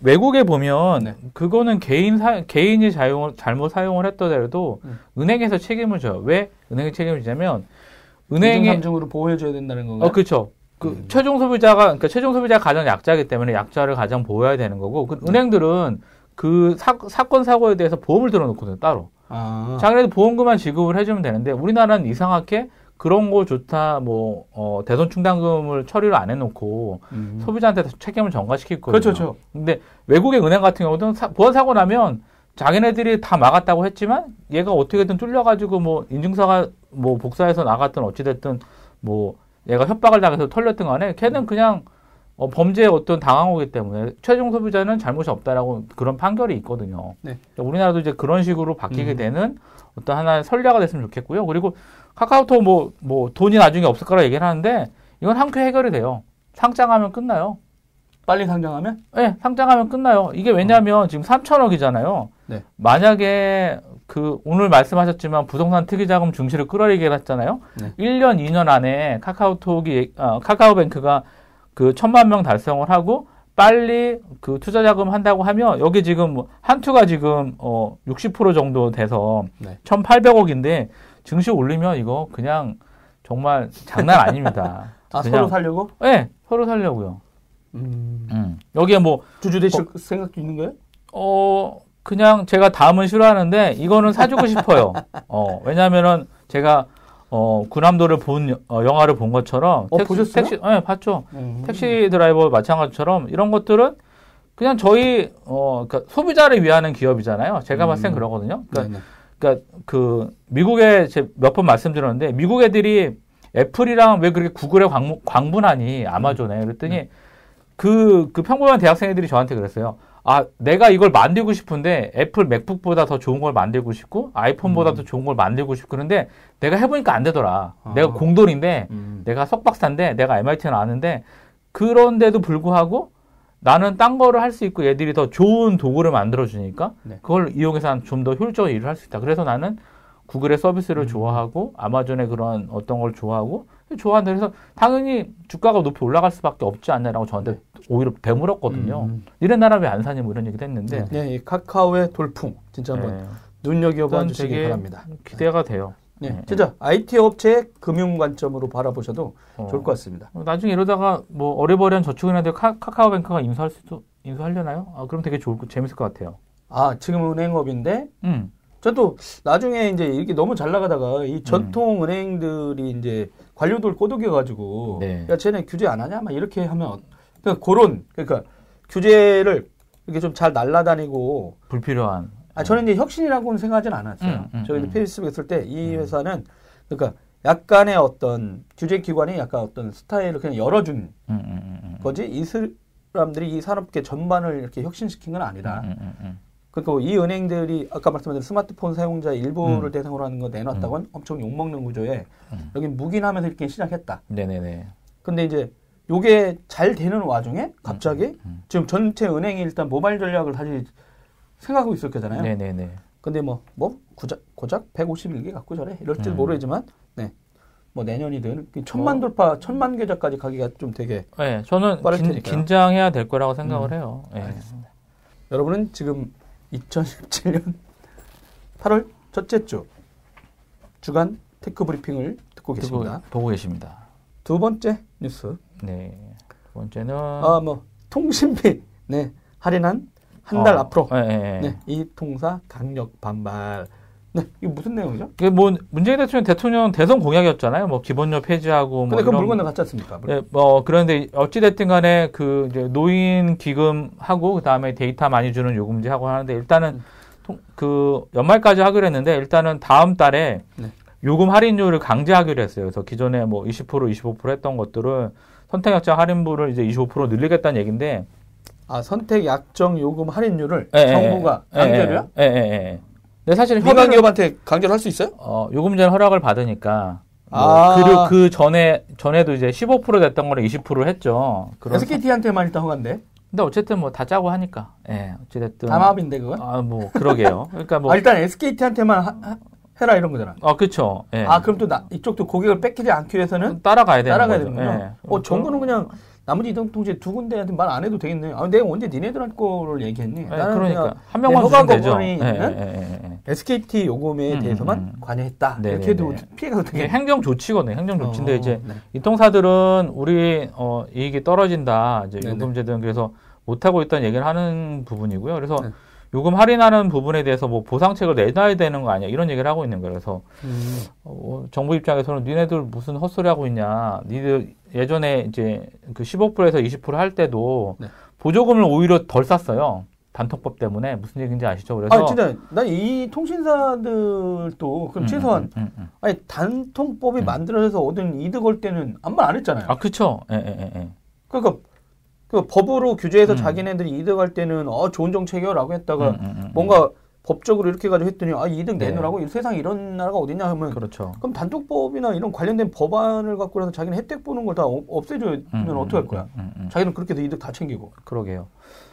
보면 그거는 개인이 잘못 사용을 했더라도 은행에서 책임을 져요. 왜 은행이 책임을 지냐면 은행이 감정으로 보호해 줘야 된다는 건가요? 그렇죠. 최종 소비자가 가장 약자이기 때문에 약자를 가장 보호해야 되는 거고 은행들은 그 사건 사고에 대해서 보험을 들어 놓거든요, 따로. 자기네도 보험금만 지급을 해 주면 되는데 우리나라는 이상하게 그런 거 좋다, 대손 충당금을 처리를 안 해놓고, 소비자한테 책임을 전가시키거든요. 그렇죠. 근데 외국의 은행 같은 경우도 보안사고 나면 자기네들이 다 막았다고 했지만, 얘가 어떻게든 뚫려가지고, 인증서가 복사해서 나갔든 어찌됐든, 얘가 협박을 당해서 털렸든 간에, 걔는 그냥 범죄에 당한 거기 때문에, 최종 소비자는 잘못이 없다라고 그런 판결이 있거든요. 네. 그러니까 우리나라도 이제 그런 식으로 바뀌게 되는 어떤 하나의 선례가 됐으면 좋겠고요. 그리고, 카카오톡 돈이 나중에 없을 거라 얘기를 하는데 이건 한 큐 해결이 돼요. 상장하면 끝나요. 빨리 상장하면? 네, 상장하면 끝나요. 이게 왜냐하면 지금 3,000억이잖아요. 네. 만약에 오늘 말씀하셨지만 부동산 특이자금 중시를 끌어올리기로 했잖아요. 네. 1년, 2년 안에 카카오뱅크가 1,000만 명 달성을 하고 빨리 투자자금 한다고 하면 여기 지금 한투가 지금 60% 정도 돼서 1,800억인데. 증시 올리면 이거 그냥 정말 장난 아닙니다. 서로 살려고? 네, 서로 살려고요. 여기에 뭐 주주 되실 생각도 있는 거예요? 그냥 제가 다음은 싫어하는데 이거는 사주고 싶어요. 왜냐면은 제가 군함도를 본 영화를 본 것처럼 보셨어요? 네, 봤죠. 택시 드라이버 마찬가지처럼 이런 것들은 그냥 저희 그러니까 소비자를 위하는 기업이잖아요. 제가 봤을 땐 그러거든요. 그러니까 그 미국에 제 몇 번 말씀드렸는데 미국 애들이 애플이랑 왜 그렇게 구글에 광분하니 아마존에 그랬더니 그 평범한 대학생 애들이 저한테 그랬어요. 아, 내가 이걸 만들고 싶은데 애플 맥북보다 더 좋은 걸 만들고 싶고 아이폰보다 더 좋은 걸 만들고 싶고 그런데 내가 해보니까 안 되더라. 내가 공돌인데 내가 석박사인데 내가 MIT는 아는데 그런데도 불구하고 나는 딴 거를 할 수 있고 얘들이 더 좋은 도구를 만들어주니까 그걸 이용해서 좀 더 효율적으로 일을 할 수 있다. 그래서 나는 구글의 서비스를 좋아하고 아마존의 그런 어떤 걸 좋아하고 좋아한다. 그래서 당연히 주가가 높이 올라갈 수밖에 없지 않냐라고 저한테 오히려 배물었거든요. 이런 나라 왜 안 사냐 뭐 이런 얘기도 했는데 네, 카카오의 돌풍 진짜 한번 눈여겨봐 주시기 바랍니다. 기대가 돼요. 네, 진짜 IT 업체의 금융 관점으로 바라보셔도 좋을 것 같습니다. 나중에 이러다가 뭐 어리버리한 저축이나 카카오뱅크가 인수하려나요? 아, 그럼 되게 재밌을 것 같아요. 아, 지금 은행업인데 저도 나중에 이제 이렇게 너무 잘 나가다가 이 전통 은행들이 이제 관료들 꼬드겨가지고 야, 쟤네 규제 안 하냐? 막 이렇게 하면 그러니까 규제를 이렇게 좀 잘 날라다니고 불필요한. 아, 저는 이제 혁신이라고는 생각하진 않았어요. 저희 페이스북에 있을 때 이 회사는 그러니까 약간의 어떤 규제 기관이 약간 어떤 스타일을 그냥 열어준 거지 이 사람들이 이 산업계 전반을 이렇게 혁신시킨 건 아니라 그러니까 이 은행들이 아까 말씀드린 스마트폰 사용자 일부를 대상으로 하는 거 내놨다고 하면 엄청 욕먹는 구조에 여기 묵인하면서 이렇게 시작했다. 네네네. 근데 이제 요게 잘 되는 와중에 갑자기 지금 전체 은행이 일단 모바일 전략을 다시 생각하고 있을 거잖아요. 네네네. 근데 고작 151개 갖고 저래 이럴지 모르지만, 네, 뭐 내년이든 1000만 돌파, 1000만 계좌까지 가기가 좀 되게. 네, 저는 긴장해야 될 거라고 생각을 해요. 네. 알겠습니다. 여러분은 지금 2017년 8월 첫째 주 주간 테크 브리핑을 듣고 계십니다. 보고 계십니다. 두 번째 뉴스. 네. 두 번째는 통신비 할인한. 한 달 앞으로. 네, 이 통사 강력 반발. 네, 이게 무슨 내용이죠? 이게 문재인 대통령 대선 공약이었잖아요. 기본료 폐지하고. 근데 그 물건은 같지 않습니까? 네, 그런데 어찌됐든 간에 이제 노인 기금하고 그다음에 데이터 많이 주는 요금제하고 하는데 일단은 연말까지 하기로 했는데 일단은 다음 달에 요금 할인율을 강제하기로 했어요. 그래서 기존에 20%, 25% 했던 것들을 선택약정 할인부를 이제 25% 늘리겠다는 얘기인데 아, 선택 약정 요금 할인율을 정부가 강제로요? 네. 근데 사실은 민간 기업한테 강제로 할 수 있어요? 요금제는 허락을 받으니까. 그리고 그 전에도 이제 15% 됐던 거를 20% 했죠. SKT한테만 일단 허가인데. 근데 어쨌든 다 짜고 하니까. 어쨌든. 담합인데 그건? 그러게요. 그러니까 일단 SKT한테만 해라 이런 거잖아. 그렇죠. 예. 아, 그럼 또 이쪽도 고객을 뺏기지 않기 위해서는 따라가야 되는군요. 정부는 그냥 나머지 이동통제 두 군데한테 말 안 해도 되겠네. 아, 내가 언제 니네들 거를 얘기했니? 그러니까 한 명만 허가 거부권이 SKT 요금에 대해서만 관여했다. 이렇게 해도 피해가 되게 행정조치거든요. 행정조치인데 이제 이 통사들은 우리 이익이 떨어진다. 이제 요금제 등 그래서 못하고 있다는 얘기를 하는 부분이고요. 그래서 요금 할인하는 부분에 대해서 보상책을 내놔야 되는 거 아니야? 이런 얘기를 하고 있는 거예요. 그래서 정부 입장에서는 니네들 무슨 헛소리 하고 있냐? 니들 예전에 이제 그 15%에서 20% 할 때도 보조금을 오히려 덜 쌌어요. 단통법 때문에 무슨 얘기인지 아시죠? 그래서 진짜 난 이 통신사들도 그럼 최소한 아니 단통법이 만들어져서 얻은 이득 올 때는 아무 말 안 했잖아요. 아, 그렇죠. 예. 그러니까 그 법으로 규제해서 자기네들이 이득할 때는 좋은 정책이요라고 했다가 뭔가 법적으로 이렇게 가지고 했더니 이득 내놓으라고 세상에 이런 나라가 어딨냐 하면 그렇죠. 그럼 단독법이나 이런 관련된 법안을 갖고 나서 자기는 혜택 보는 걸 다 없애주면 어떻게 할 거야? 자기는 그렇게도 이득 다 챙기고. 그러게요.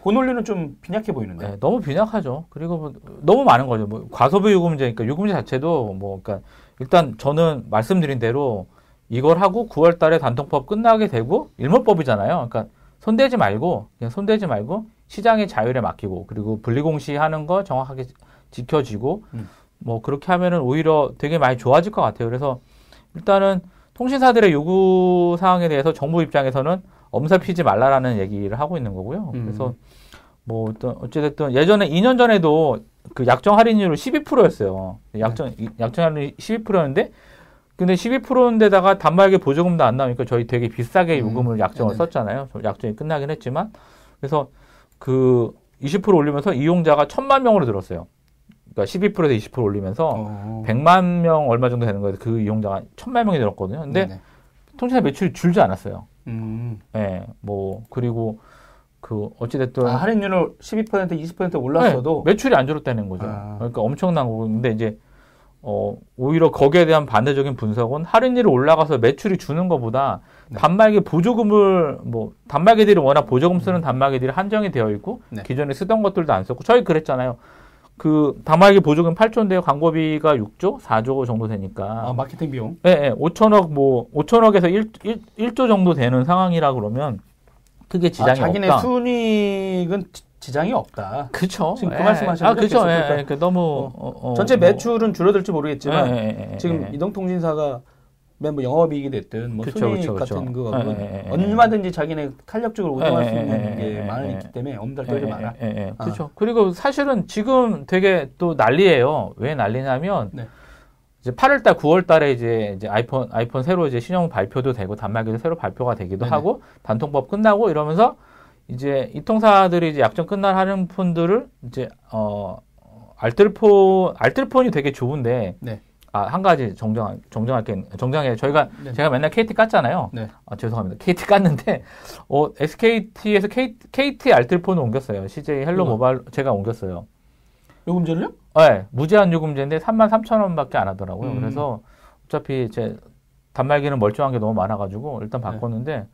그 논리는 좀 빈약해 보이는데. 네, 너무 빈약하죠. 그리고 너무 많은 거죠. 과소비 요금제니까 요금제 자체도 그러니까 일단 저는 말씀드린 대로 이걸 하고 9월 달에 단통법 끝나게 되고 일몰법이잖아요. 그러니까 그냥 손대지 말고 시장의 자율에 맡기고 그리고 분리공시하는 거 정확하게 지켜지고 그렇게 하면은 오히려 되게 많이 좋아질 것 같아요. 그래서 일단은 통신사들의 요구 사항에 대해서 정부 입장에서는 엄살 피지 말라라는 얘기를 하고 있는 거고요. 그래서 뭐 어찌됐든 예전에 2년 전에도 그 약정 할인율을 12%였어요. 약정 할인율이 12%였는데 근데 12%인데다가 단말기 보조금도 안 나오니까 저희 되게 비싸게 요금을 약정을 썼잖아요. 약정이 끝나긴 했지만 그래서 그 20% 올리면서 이용자가 1000만 명으로 늘었어요. 그러니까 12%에서 20% 올리면서 100만 명 얼마 정도 되는 거예요. 그 이용자가 1000만 명이 늘었거든요. 근데 네네. 통신사 매출이 줄지 않았어요. 네, 뭐 그리고 그 어찌됐든 할인율을 12% 20% 올랐어도 네, 매출이 안 줄었다는 거죠. 아. 그러니까 엄청난 거고 근데 이제 오히려 거기에 대한 반대적인 분석은 할인율이 올라가서 매출이 주는 것보다 네. 단말기 보조금을 뭐 단말기들이 워낙 보조금 쓰는 단말기들이 한정이 되어 있고 네. 기존에 쓰던 것들도 안 썼고 저희 그랬잖아요. 그 단말기 보조금 8조인데요. 광고비가 6조, 4조 정도 되니까. 아, 마케팅 비용? 네, 네. 5천억 뭐 5천억에서 1조 정도 되는 상황이라 그러면 크게 지장이 없다. 자기네 순이익은 지장이 없다. 그렇죠. 지금 그 말씀하셨죠. 아, 그렇죠. 그러니까 너무 전체 매출은 줄어들지 모르겠지만 지금 이동통신사가 뭐 영업이익이 됐든 뭐 순이익 같은 거 얼마든지 자기네 탄력적으로 운영할 수 있는 게 많이 있기 때문에 엄살 떨지 마라. 그렇죠. 그리고 사실은 지금 되게 또 난리예요. 왜 난리냐면 네. 이제 8월달, 9월달에 이제 아이폰 새로 이제 신형 발표도 되고 단말기도 새로 발표가 되기도 네네. 하고 단통법 끝나고 이러면서 이제 이 통사들이 이제 약정 끝날 할인폰들을 이제 알뜰폰이 되게 좋은데 네. 아, 한 가지 정정할게요. 저희가 네네. 제가 맨날 KT 깠잖아요. 네. 아, 죄송합니다. KT 깠는데 SKT에서 KT 알뜰폰을 옮겼어요. CJ 헬로 모바일 제가 옮겼어요. 요금제를요? 네, 무제한 요금제인데 33,000원밖에 안 하더라고요. 그래서 어차피 제 단말기는 멀쩡한 게 너무 많아가지고 일단 바꿨는데 네.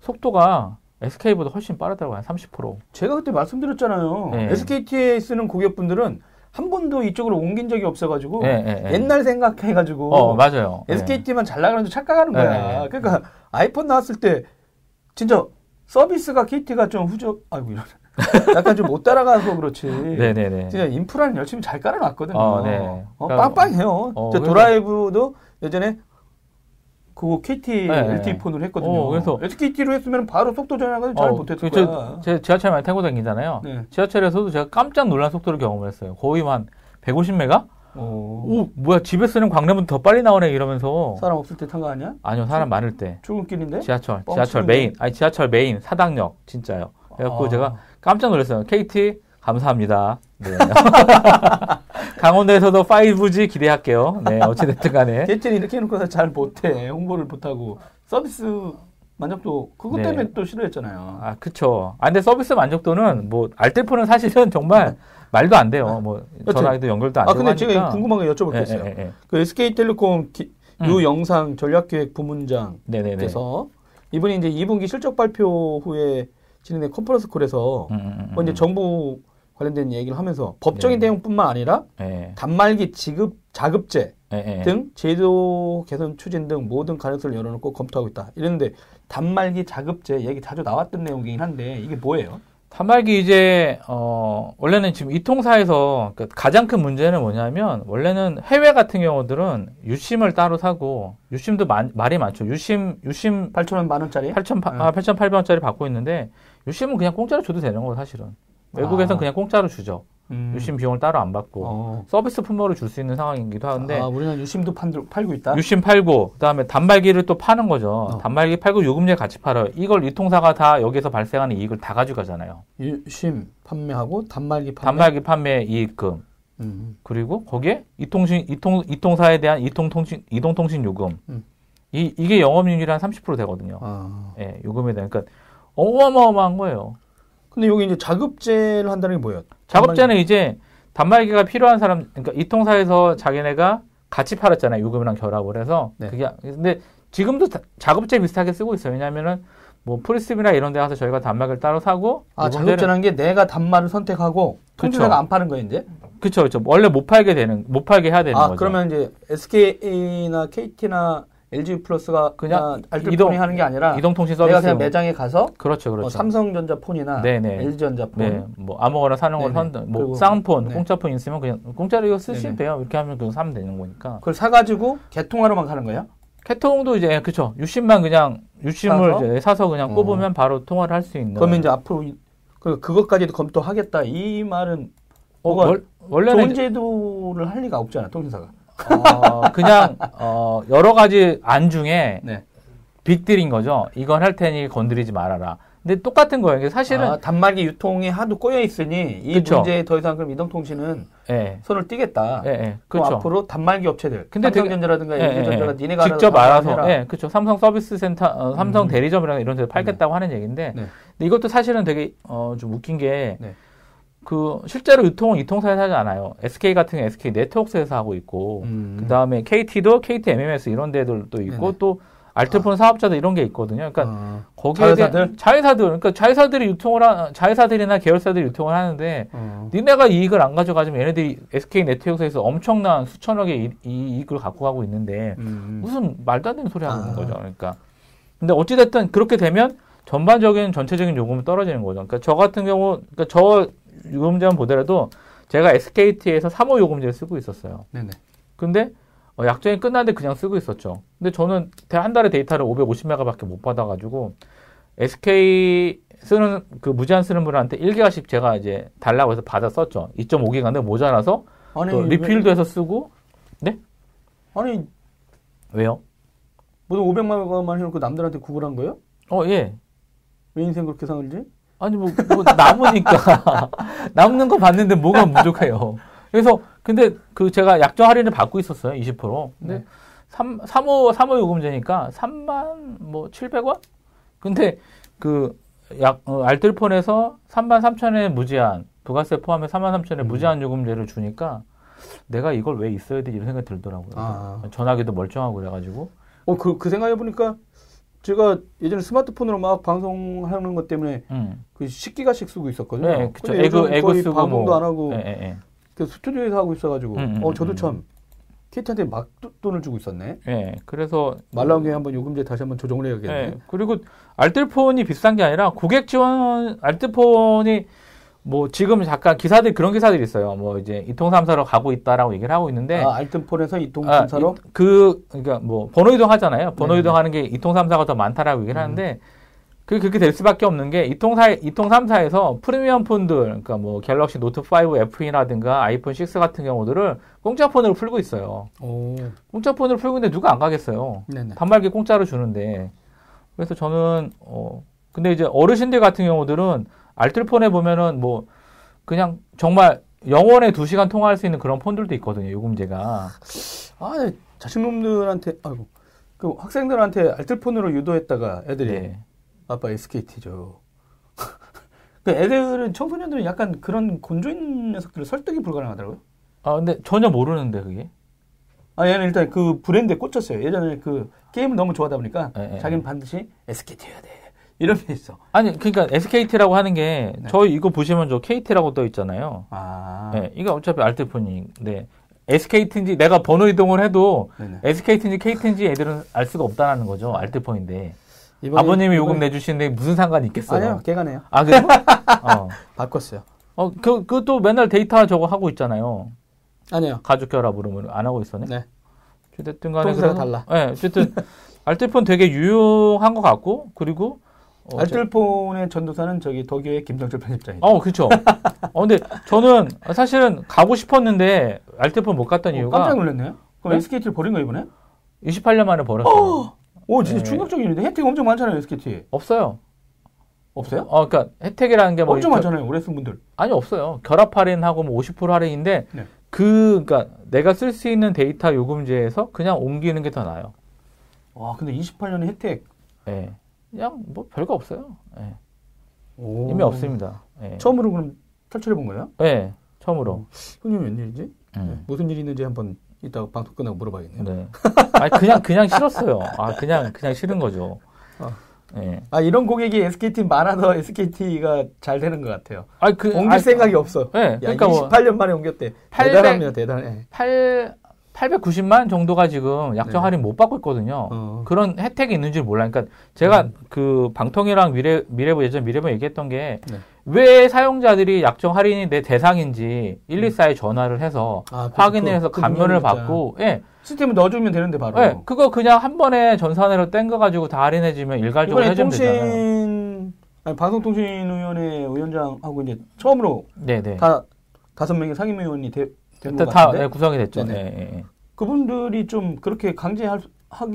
속도가 SK보다 훨씬 빠르다고 한 30%. 제가 그때 말씀드렸잖아요. 네. SKT에 쓰는 고객분들은 한 번도 이쪽으로 옮긴 적이 없어가지고 네. 옛날 생각해가지고 맞아요. SKT만 잘 나가는 줄 착각하는 거야. 네. 그러니까 아이폰 나왔을 때 진짜 서비스가 KT가 좀 아이고 이런. 약간 좀 못 따라가서 그렇지. 네네네. 진짜 인프라는 열심히 잘 깔아놨거든요. 네. 빵빵해요. 도라이브도 예전에 그거 KT LTE 폰으로 했거든요. 그래서 SKT로 했으면 바로 속도 전환을 잘 못했을 거야. 제가 지하철 많이 타고 다니잖아요. 네. 지하철에서도 제가 깜짝 놀란 속도를 경험을 했어요. 거의 한 150메가? 오, 뭐야, 집에 쓰는 광량보다 더 빨리 나오네, 이러면서. 사람 없을 때 탄 거 아니야? 아니요, 사람 많을 때. 출근길인데? 지하철 메인. 아니, 지하철 메인, 사당역, 진짜요. 그래갖고 제가 깜짝 놀랐어요. KT 감사합니다. 네. 강원도에서도 5G 기대할게요. 네, 어찌됐든 간에. KT는 이렇게 해놓고서 잘 못해. 홍보를 못하고. 서비스 만족도, 그것 네. 때문에 또 싫어했잖아요. 아, 그쵸. 아, 근데 서비스 만족도는 뭐, 알뜰폰은 사실은 정말 말도 안 돼요. 뭐, 전화기도 연결도 안 되고. 아, 근데 제가 궁금한 거 여쭤볼게요. 그 SK텔레콤 유영상 전략기획 부문장께서 이분이 이제 2분기 실적 발표 후에 지난해 컨퍼런스 콜에서 이제 정부 관련된 얘기를 하면서 법적인 네. 대응뿐만 아니라 네. 단말기 지급 자급제 네. 등 제도 개선 추진 등 모든 가능성을 열어놓고 검토하고 있다. 이랬는데 단말기 자급제 얘기 자주 나왔던 내용이긴 한데 이게 뭐예요? 단말기 이제 원래는 지금 이 통사에서 가장 큰 문제는 뭐냐면 원래는 해외 같은 경우들은 유심을 따로 사고 유심도 말이 많죠. 유심 8,000원 만 원짜리 8,800원짜리 받고 있는데 유심은 그냥 공짜로 줘도 되는 거예요, 사실은. 외국에서는 그냥 공짜로 주죠. 유심 비용을 따로 안 받고 서비스 품목으로 줄 수 있는 상황이기도 하는데 우리는 유심도 팔고 있다? 유심 팔고 그다음에 단말기를 또 파는 거죠. 단말기 팔고 요금제 같이 팔아요. 이걸 유통사가 다 여기서 발생하는 이익을 다 가져가잖아요. 유심 판매하고 단말기 판매 이익금 그리고 거기에 이통사에 대한 이동통신 요금 이게 영업률이 한 30% 되거든요. 예, 요금에 대한 그러니까 어마어마한 거예요. 근데 여기 이제 자급제를 한다는 게 뭐예요? 자급제는 이제 단말기가 필요한 사람, 그러니까 이 통사에서 자기네가 같이 팔았잖아요. 요금이랑 결합을 해서. 네. 그게, 근데 지금도 자급제 비슷하게 쓰고 있어요. 왜냐면은 뭐 프리스미나 이런 데 가서 저희가 단말기를 따로 사고. 아, 자급제라는 게 내가 단말을 선택하고 통신사가 안 파는 거예요, 이제? 그쵸, 그쵸. 원래 못 팔게 해야 되는 거죠. 그러면 이제 SK나 KT나 LG 플러스가 그냥 알뜰폰이 하는 게 아니라 이동통신 서비스 내가 그냥 매장에 가서 그렇죠. 삼성전자 폰이나 LG전자 폰 뭐 아무거나 사는 걸 선택 뭐 쌍폰, 공짜폰 있으면 그냥 공짜로 이거 쓰시면 돼요. 이렇게 하면 그거 사면 되는 거니까. 그걸 사 가지고 개통하러만 가는 거예요? 개통도 이제 그쵸. 유심만 그냥 유심을 사서, 이제 사서 그냥 꼽으면 바로 통화를 할 수 있는. 그러면 이제 앞으로 그것까지도 검토하겠다 이 말은 원래는 좋은 제도를 할 리가 없잖아 통신사가. 그냥 여러 가지 안 중에 네. 빅딜인 거죠. 이건 할 테니 건드리지 말아라. 근데 똑같은 거예요. 사실은 단말기 유통이 하도 꼬여 있으니 이 그쵸. 문제에 더 이상 그럼 이동통신은 네. 손을 띄겠다. 네, 네. 그럼 앞으로 단말기 업체들, 근데 삼성전자라든가 LG전자라든가 네, 니네가 직접 알아서, 네, 그렇죠. 삼성 서비스 센터, 삼성 대리점이랑 이런 데서 팔겠다고 하는 얘기인데, 네. 근데 이것도 사실은 되게 좀 웃긴 게. 네. 실제로 유통은 이통사에서 하지 않아요. SK 같은 경우 SK 네트워크에서 하고 있고, 그 다음에 KT도 KT MMS 이런 데들도 있고, 네네. 또, 알뜰폰 사업자도 이런 게 있거든요. 그러니까, 거기에. 자회사들. 그러니까 자회사들이 자회사들이나 계열사들이 유통을 하는데, 니네가 이익을 안 가져가지면 얘네들이 SK 네트워크에서 엄청난 수천억의 이익을 갖고 가고 있는데, 무슨 말도 안 되는 소리 하는 거죠. 그러니까. 근데 어찌됐든 그렇게 되면 전체적인 요금은 떨어지는 거죠. 그러니까 저 같은 경우, 그러니까 저 요금제만 보더라도 제가 SKT에서 3호 요금제를 쓰고 있었어요. 네네. 근데 약정이 끝났는데 그냥 쓰고 있었죠. 근데 저는 한 달에 데이터를 550메가밖에 못 받아가지고 SK 쓰는 그 무제한 쓰는 분한테 1기가씩 제가 이제 달라고 해서 받아 썼죠. 2.5기가인데 모자라서 또 리필도 해서 쓰고. 네? 아니 왜요? 무슨 500메가만 해놓고 남들한테 구글한 거예요? 예. 왜 인생 그렇게 상을지? 아니 뭐 남으니까 남는 거 봤는데 뭐가 부족해요. 그래서 근데 제가 약정 할인을 받고 있었어요. 20%. 근데 3호 요금제니까 37,000원? 근데 알뜰폰에서 33,000원에 무제한, 부가세 포함해 33,000원에 무제한 요금제를 주니까 내가 이걸 왜 있어야 되지 이런 생각이 들더라고요. 전화기도 멀쩡하고 그래 가지고. 그 생각해 보니까 제가 예전에 스마트폰으로 막 방송하는 것 때문에 10기가씩 쓰고 있었거든요. 네, 그쵸. 애그 쓰고 방송도 안 하고 그래서 스튜디오에서 하고 있어가지고 저도 참 KT한테 막 돈을 주고 있었네. 네, 그래서 말 나온 김에 한번 요금제 다시 한번 조정을 해야겠네. 네, 그리고 알뜰폰이 비싼 게 아니라 고객 지원 알뜰폰이 뭐 지금 잠깐 그런 기사들이 있어요. 뭐 이제 이통삼사로 가고 있다라고 얘기를 하고 있는데 알뜰폰에서 이통삼사로 그러니까 뭐 번호 이동하잖아요. 번호 이동하는 게 이통삼사가 더 많다라고 얘기를 하는데 그렇게 될 수밖에 없는 게 이통삼사에서 프리미엄 폰들 그러니까 뭐 갤럭시 노트5 FE라든가 아이폰 6 같은 경우들을 공짜 폰으로 풀고 있어요. 공짜 폰으로 풀고 있는데 누가 안 가겠어요. 네네. 단말기 공짜로 주는데 그래서 저는 근데 이제 어르신들 같은 경우들은 알뜰폰에 보면은 뭐 그냥 정말 영원에 2시간 통화할 수 있는 그런 폰들도 있거든요. 요금제가. 자식놈들한테 그 학생들한테 알뜰폰으로 유도했다가 애들이 아빠 SKT죠. 그 애들은 청소년들은 약간 그런 곤조인 녀석들을 설득이 불가능하더라고요. 근데 전혀 모르는데 그게. 얘는 일단 그 브랜드에 꽂혔어요. 예전에 그 게임을 너무 좋아하다 보니까 자기는 반드시 SKT 해야 돼. 이런 게 있어. 그러니까 SKT라고 하는 게 저희 이거 보시면 저 KT라고 떠 있잖아요. 네, 이거 어차피 알뜰폰인데 SKT인지 내가 번호 이동을 해도 SKT인지 KT인지 애들은 알 수가 없다라는 거죠. 알뜰폰인데. 아버님이 요금 내주시는데 무슨 상관이 있겠어요? 아니요. 걔가 내요. 그래요? 바꿨어요. 그것도 맨날 데이터 저거 하고 있잖아요. 아니요. 가족 결합으로 안 하고 있었네. 네. 어쨌든 간에. 통신사가 달라. 네, 어쨌든 알뜰폰 되게 유용한 것 같고 그리고 알뜰폰의 전도사는 독일의 김성철 편집장이죠. 그렇죠. 근데 저는 사실은 가고 싶었는데 알뜰폰 못 갔던 이유가 깜짝 놀랐네요. 그럼 SKT를 버린 거 이번에? 28년 만에 버렸어요. 진짜 충격적인데 혜택이 엄청 많잖아요, SKT. 없어요. 없어요? 그러니까 혜택이라는 게 엄청 많잖아요, 오래 쓴 분들. 아니, 없어요. 결합 할인하고 50% 할인인데 그러니까 내가 쓸 수 있는 데이터 요금제에서 그냥 옮기는 게 더 나아요. 근데 28년의 혜택. 네. 그냥 별거 없어요. 예. 이미 없습니다. 예. 처음으로 그럼 탈출해 본 거예요? 예, 처음으로. 형님 웬일이지? 무슨 일이 있는지 한번 이따 방송 끝나고 물어봐야겠네요. 네. 그냥 싫었어요. 그냥 싫은 거죠. 예. 이런 고객이 SKT 많아서 SKT가 잘 되는 것 같아요. 옮길 생각이 없어. 예. 그러니까 28년 만에 옮겼대. 대단합니다, 대단해. 890만 정도가 지금 약정 할인 못 받고 있거든요. 그런 혜택이 있는 줄 몰라. 그러니까 제가 그 방통위랑 미래부 예전 미래부 얘기했던 게 왜 사용자들이 약정 할인이 내 대상인지 114에 전화를 해서 확인을 해서 감면을 받고 시스템에 넣어주면 되는데 바로. 네, 그거 그냥 한 번에 전산으로 땡겨가지고 다 할인해주면 일괄적으로 해주면 되잖아요. 방송통신위원회 위원장하고 이제 처음으로 네네. 다 5명의 상임위원이 다 구성이 됐죠. 네, 네. 그분들이 좀 그렇게 강제하게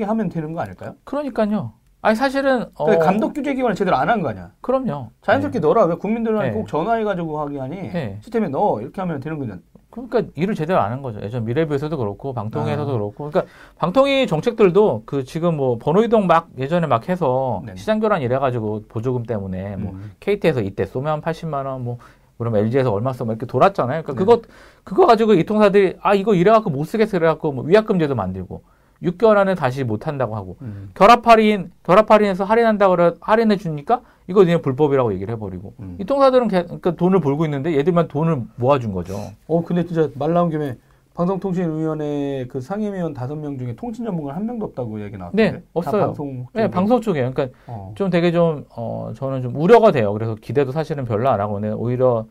하면 되는 거 아닐까요? 그러니까요. 아니 사실은 감독 규제 기관을 제대로 안 한 거 아니야. 그럼요. 자연스럽게 넣어라. 왜 국민들한테 꼭 전화해가지고 하게 하니 시스템에 넣어. 이렇게 하면 되는 거냐. 그러니까 일을 제대로 안 한 거죠. 예전 미래부에서도 그렇고 방통위에서도 그렇고. 그러니까 방통위 정책들도 그 지금 뭐 번호 이동 막 예전에 막 해서 시장 교란 이래가지고 보조금 때문에 뭐 KT에서 이때 쏘면 80만 원 뭐 그럼 LG에서 얼마 써? 이렇게 돌았잖아요. 그러니까 그거 가지고 이 통사들이 이거 이래갖고 못 쓰겠어. 그래갖고 뭐 위약금제도 만들고 6개월 안에 다시 못 한다고 하고 결합할인해서 할인한다고 할인해 주니까 이거 그냥 불법이라고 얘기를 해버리고 이 통사들은 그러니까 돈을 벌고 있는데 얘들만 돈을 모아준 거죠. 근데 진짜 말 나온 김에 방송통신위원회 그 상임위원 5명 중에 통신 전문가 1명도 없다고 얘기 나왔는데 네, 없어요. 방송 쪽이에요. 그러니까 좀 되게 저는 좀 우려가 돼요. 그래서 기대도 사실은 별로 안 하고 오히려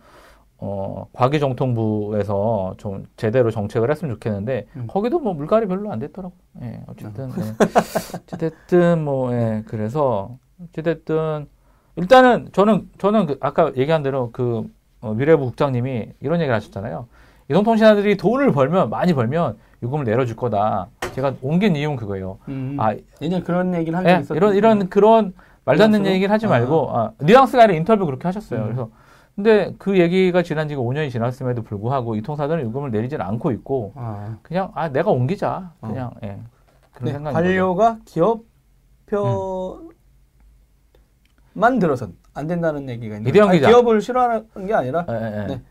과기정통부에서 좀 제대로 정책을 했으면 좋겠는데 거기도 뭐 물갈이 별로 안 됐더라고. 예, 어쨌든 어쨌든 그래서 어쨌든 일단은 저는 그 아까 얘기한 대로 그 미래부 국장님이 이런 얘기를 하셨잖아요. 이동통신사들이 돈을 벌면 많이 벌면 요금을 내려줄 거다. 제가 옮긴 이유는 그거예요. 예전에 그런 얘기를 한 게 있었어요. 이런 그런 말도 안 되는 얘기를 하지 말고 뉘앙스가 아니라 인터뷰 그렇게 하셨어요. 그래서 근데 그 얘기가 지난 지가 5년이 지났음에도 불구하고 이통사들은 요금을 내리진 않고 있고 그냥 내가 옮기자 그냥 그런 생각이 관료가 기업표만 들어선. 안 된다는 얘기가 있는데 기업을 싫어하는 게 아니라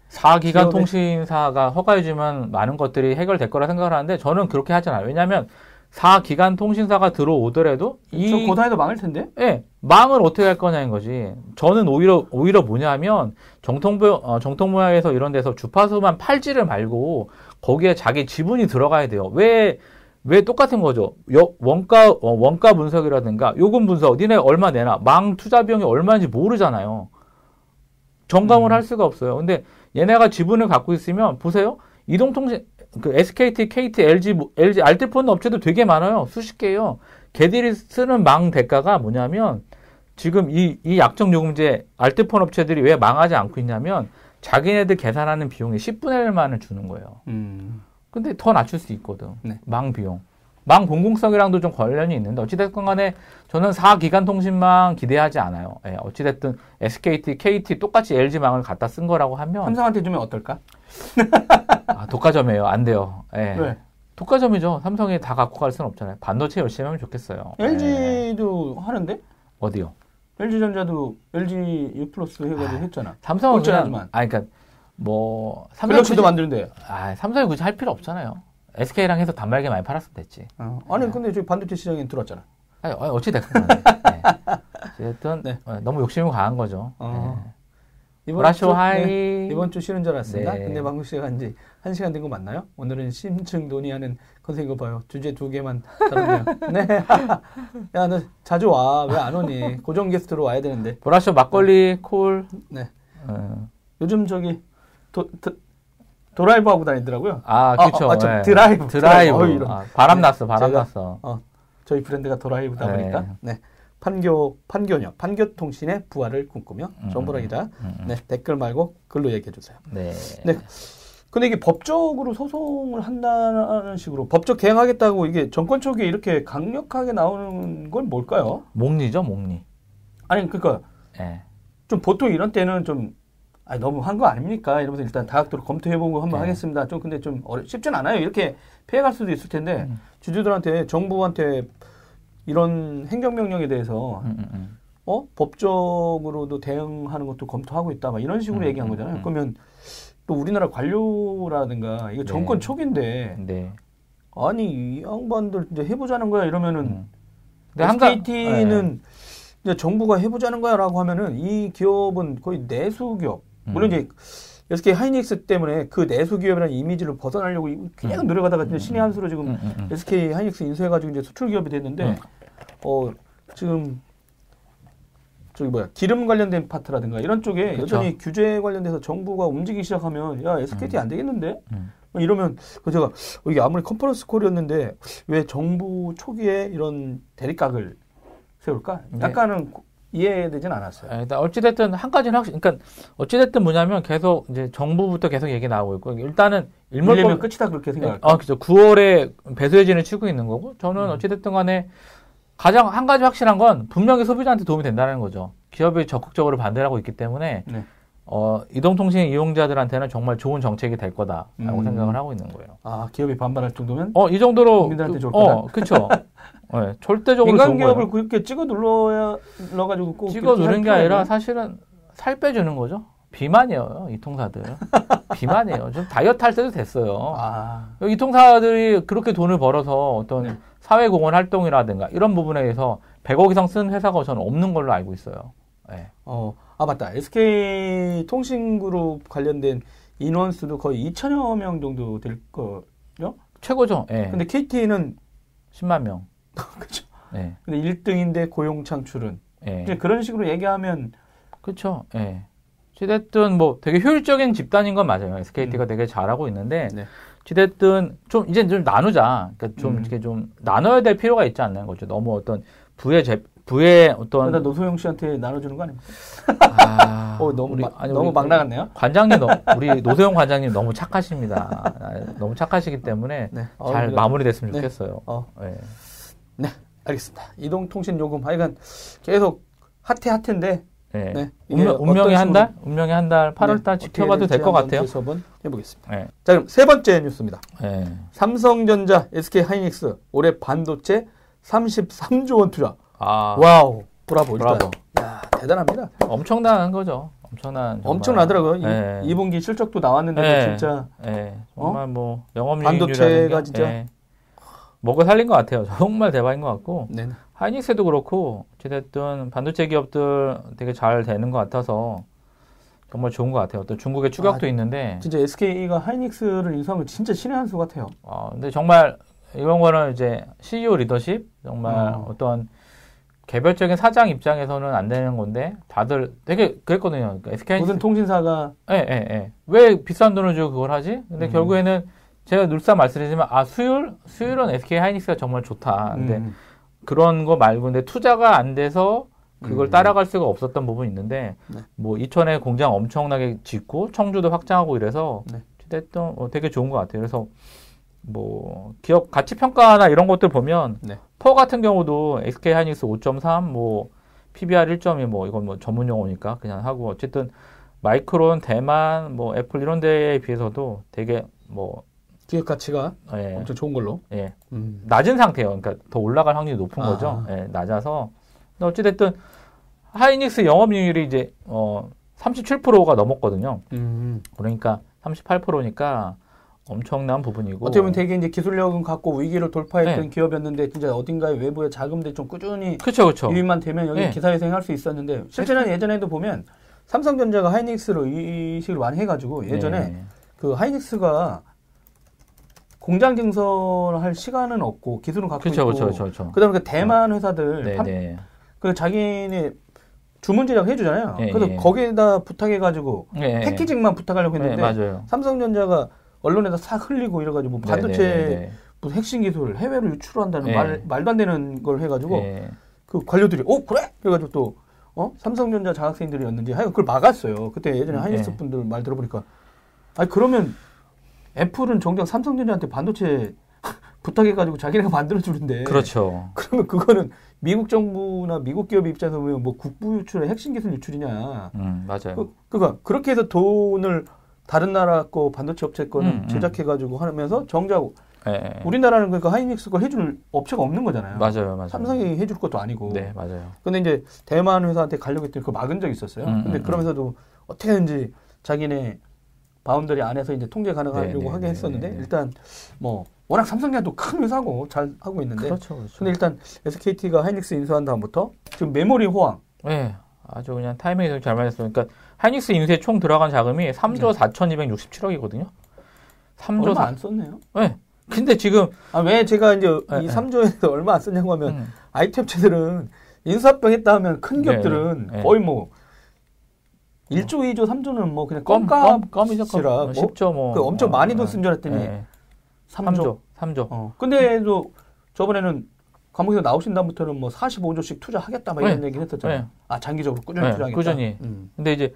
4기관 통신사가 허가해주면 많은 것들이 해결될 거라 생각을 하는데 저는 그렇게 하지 않아요. 왜냐하면 4기관 통신사가 들어오더라도 이 고단에도 망할 텐데? 네. 망을 어떻게 할 거냐인 거지. 저는 오히려 뭐냐면 정통모야에서 이런 데서 주파수만 팔지를 말고 거기에 자기 지분이 들어가야 돼요. 왜 똑같은 거죠? 원가 분석이라든가 요금 분석, 니네 얼마 내나, 망 투자 비용이 얼마인지 모르잖아요. 점검을 할 수가 없어요. 근데 얘네가 지분을 갖고 있으면 보세요. 이동통신, SKT, KT, LG 알뜰폰 업체도 되게 많아요. 수십 개요. 걔들이 쓰는 망 대가가 뭐냐면 지금 이 약정 요금제 알뜰폰 업체들이 왜 망하지 않고 있냐면 자기네들 계산하는 비용의 10분의 1만을 주는 거예요. 근데 더 낮출 수 있거든. 망 비용. 망 공공성이랑도 좀 관련이 있는데 어찌됐건 간에 저는 4기간 통신망 기대하지 않아요. 어찌됐든 SKT, KT 똑같이 LG망을 갖다 쓴 거라고 하면 삼성한테 주면 어떨까? 독과점이에요. 안 돼요. 왜? 독과점이죠. 삼성이 다 갖고 갈 수는 없잖아요. 반도체 열심히 하면 좋겠어요. LG도 하는데? 어디요? LG전자도 LG U 플러스 해가지고 했잖아. 삼성은 그냥 그러니까 갤럭시도 만드는데. 삼성이 굳이 할 필요 없잖아요. SK랑 해서 단말기 많이 팔았으면 됐지. 근데 저기 반도체 시장에 들어왔잖아. 어찌됐건 어쨌든 너무 욕심이 강한 거죠. 이번 주 쉬는 줄 알았습니다. 근데 방송 시간 이제 1시간 된 거 맞나요? 오늘은 심층 논의하는 컨셉 이거 봐요. 주제 2개만 다뤘네요. 야, 너 자주 와. 왜 안 오니? 고정 게스트로 와야 되는데. 보라쇼 막걸리 콜. 요즘 저기 도라이브 하고 다니더라고요. 그렇죠. 드라이브. 바람 났어. 저희 브랜드가 도라이브다 보니까 판교통신의 부활을 꿈꾸며 전부라기다. 댓글 말고 글로 얘기해 주세요. 근데 이게 법적으로 소송을 한다는 식으로 법적 대응하겠다고 이게 정권 쪽에 이렇게 강력하게 나오는 건 뭘까요? 목리죠. 아니 그러니까 좀 보통 이런 때는 좀 너무 한 거 아닙니까? 이러면서 일단 다각도로 검토해보고 한번 하겠습니다. 근데 좀 쉽진 않아요. 이렇게 피해갈 수도 있을 텐데, 주주들한테, 정부한테 이런 행정명령에 대해서, 법적으로도 대응하는 것도 검토하고 있다. 막 이런 식으로 얘기한 거잖아요. 그러면 또 우리나라 관료라든가, 이거 정권 초기인데, 아니, 이 양반들 이제 해보자는 거야. 이러면은, SKT는 정부가 해보자는 거야 라고 하면은 이 기업은 거의 내수기업. 물론 이제 SK 하이닉스 때문에 그 내수기업이라는 이미지를 벗어나려고 그냥 노력하다가 신의 한 수로 지금 SK 하이닉스 인수해가지고 이제 수출기업이 됐는데 지금 저기 기름 관련된 파트라든가 이런 쪽에 여전히 규제 관련돼서 정부가 움직이기 시작하면 야 SKT 안 되겠는데 이러면 제가 이게 아무리 컨퍼런스 콜이었는데 왜 정부 초기에 이런 대립각을 세울까? 약간은 이해되진 않았어요. 일단 어찌됐든 한 가지는 확실히 그러니까 어찌됐든 뭐냐면 계속 이제 정부부터 계속 얘기 나오고 있고 일단은 일몰면 끝이다 그렇게 생각해요. 아 그렇죠. 9월에 배수해지는 치고 있는 거고 저는 어찌됐든 간에. 가장 한 가지 확실한 건 분명히 소비자한테 도움이 된다는 거죠. 기업이 적극적으로 반대를 하고 있기 때문에 이동통신 이용자들한테는 정말 좋은 정책이 될 거다라고 생각을 하고 있는 거예요. 아 기업이 반발할 정도면? 이 정도로 국민들한테 좋을 거다. 그렇죠. 네, 절대적으로 민간 좋은 기업을 거예요. 그렇게 찍어 눌러가지고 꼭 찍어 누르는 게 아니라 사실은 살 빼주는 거죠. 비만이에요, 이 통사들. 비만이에요. 좀 다이어트 할 때도 됐어요. 이 통사들이 그렇게 돈을 벌어서 어떤 사회공헌 활동이라든가 이런 부분에 대해서 100억 이상 쓴 회사가 저는 없는 걸로 알고 있어요. 네. 맞다. SK통신그룹 관련된 인원수도 거의 2천여 명 정도 될 거요? 최고죠. 네. 근데 KT는 10만 명. 그렇죠. 네. 근데 1등인데 고용 창출은 이제 그런 식으로 얘기하면 그렇죠. 네. 지됐든 되게 효율적인 집단인 건 맞아요. SKT가 되게 잘하고 있는데. 네. 어찌됐든 좀 이제 좀 나누자. 그러니까 좀 이렇게 좀 나눠야 될 필요가 있지 않나요? 거죠. 너무 어떤 부의 어떤 나 노소영 씨한테 나눠주는 거 아닙니까? 너무 너무 막 나갔네요. 관장님 우리 노소영 관장님 너무 착하십니다. 너무 착하시기 때문에 잘 마무리됐으면 좋겠어요. 네, 알겠습니다. 이동통신 요금 하여간 계속 핫한데. 네. 운명의 한 달? 운명의 한 달, 8월달 지켜봐도 될 것 같아요. 수업은 해보겠습니다. 자, 그럼 세 번째 뉴스입니다. 삼성전자, SK 하이닉스, 올해 반도체 33조 원 투자. 와우, 브라보. 일단. 야, 대단합니다. 엄청난 거죠. 엄청나더라고요. 2분기 실적도 나왔는데, 진짜. 정말 영업이익률. 반도체가 진짜. 먹어 살린 것 같아요. 정말 대박인 것 같고. 네. 하이닉스도 그렇고 어찌됐든 반도체 기업들 되게 잘 되는 것 같아서 정말 좋은 것 같아요. 또 중국의 추격도 있는데 진짜 SK가 하이닉스를 인수한 건 진짜 신의 한 수 같아요. 근데 정말 이런 거는 이제 CEO 리더십 정말 어떤 개별적인 사장 입장에서는 안 되는 건데 다들 되게 그랬거든요. 그러니까 SK 무슨 통신사가 왜 비싼 돈을 주고 그걸 하지? 근데 결국에는 제가 늘상 말씀드리지만 수율은 SK 하이닉스가 정말 좋다. 근데 그런 거 말고, 근데 투자가 안 돼서 그걸 따라갈 수가 없었던 부분이 있는데, 이천에 공장 엄청나게 짓고, 청주도 확장하고 이래서, 어쨌든 되게 좋은 것 같아요. 그래서, 기업 가치평가나 이런 것들 보면, 퍼 같은 경우도 SK 하이닉스 5.3, PBR 1.2, 이건 전문 용어니까 그냥 하고, 어쨌든, 마이크론, 대만, 애플 이런 데에 비해서도 되게, 기업 가치가 엄청 좋은 걸로. 낮은 상태예요. 그러니까 더 올라갈 확률이 높은 거죠. 낮아서. 근데 어찌됐든 하이닉스 영업이익률이 이제 37%가 넘었거든요. 그러니까 38%니까 엄청난 부분이고. 어떻게 보면 되게 이제 기술력은 갖고 위기를 돌파했던 기업이었는데 진짜 어딘가에 외부의 자금들이 좀 꾸준히 유입만 되면 여기 기사회생할 수 있었는데 실제는 예전에도 보면 삼성전자가 하이닉스로 이식을 많이 해가지고 예전에 그 하이닉스가 공장 증설할 시간은 없고 기술은 갖고 있고 그다음에 그 대만 회사들 그 자기네 주문 제작 해주잖아요. 그래서 거기에다 부탁해가지고 패키징만 부탁하려고 했는데 삼성전자가 언론에다 싹 흘리고 이래가지고 반도체 무슨 핵심 기술 해외로 유출한다는 말도 안 되는 걸 해가지고 그 관료들이 그래 그래가지고 또 삼성전자 장학생들이었는지 하여간 그걸 막았어요. 그때 예전에 하이닉스 분들 말 들어보니까 그러면 애플은 정작 삼성전자한테 반도체 부탁해가지고 자기네가 만들어주는데. 그렇죠. 그러면 그거는 미국 정부나 미국 기업의 입장에서 보면 국부 유출의 핵심 기술 유출이냐. 맞아요. 그러니까 그렇게 해서 돈을 다른 나라 거 반도체 업체 거는 제작해가지고 하면서 정작 우리나라는 그러니까 하이닉스 걸 해줄 업체가 없는 거잖아요. 맞아요. 삼성이 해줄 것도 아니고. 네, 맞아요. 근데 이제 대만 회사한테 가려고 했더니 그걸 막은 적이 있었어요. 근데 그러면서도 어떻게든지 자기네 바운더리 안에서 이제 통제 가능하려고 하게 했었는데 일단 워낙 삼성전자도 큰 회사고 잘 하고 있는데 근데 일단 SKT가 하이닉스 인수한 다음부터 지금 메모리 호황 아주 그냥 타이밍이 좀 잘 맞았어요. 그러니까 하이닉스 인수에 총 들어간 자금이 3조 4,267억이거든요. 3조 얼마 안 썼네요. 네. 근데 지금 아, 왜 제가 이제 이 3조에서 얼마 안 썼냐고 하면 IT 업체들은 인수합병했다 하면 큰 기업들은 거의 뭐 1조, 2조, 3조는 뭐 그냥 껌값이라 10조 뭐 그 엄청 많이 돈 쓴 줄 알았더니 3조. 근데도 저번에는 감옥에서 나오신 다음부터는 뭐 45조씩 투자하겠다 막 이런 얘기를 했었잖아요. 아, 장기적으로 꾸준히 투자하겠다. 꾸준히. 근데 이제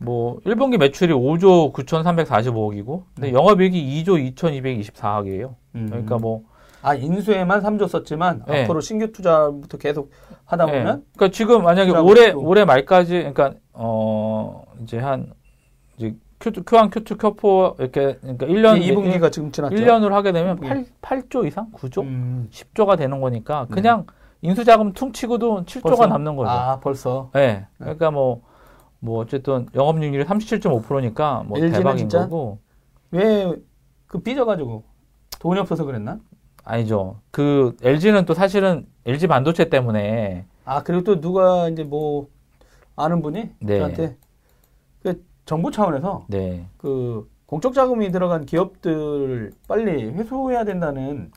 뭐 1분기 매출이 5조 9,345억이고 근데 영업이익이 2조 2,224억이에요. 그러니까 뭐 아, 인수에만 3조 썼지만 앞으로 신규 투자부터 계속 하다 보면 그러니까 지금 만약에 올해 말까지 그러니까 이제 한 이제 Q1, Q2, Q4 이렇게 그러니까 1년 2분기가 지금 지났죠. 1년으로 하게 되면 8조 이상, 9조, 10조가 되는 거니까 그냥 인수 자금 퉁치고도 7조가 벌써? 남는 거죠. 아, 벌써. 네. 그러니까 뭐 어쨌든 영업이익률이 37.5%니까 뭐 대박인 거고. 왜 그 삐져가지고 돈이 없어서 그랬나? 아니죠. 그 LG는 또 사실은 LG 반도체 때문에. 아, 그리고 또 누가 이제 뭐 아는 분이 저한테 그 정부 차원에서 그 공적 자금이 들어간 기업들 빨리 회수해야 된다는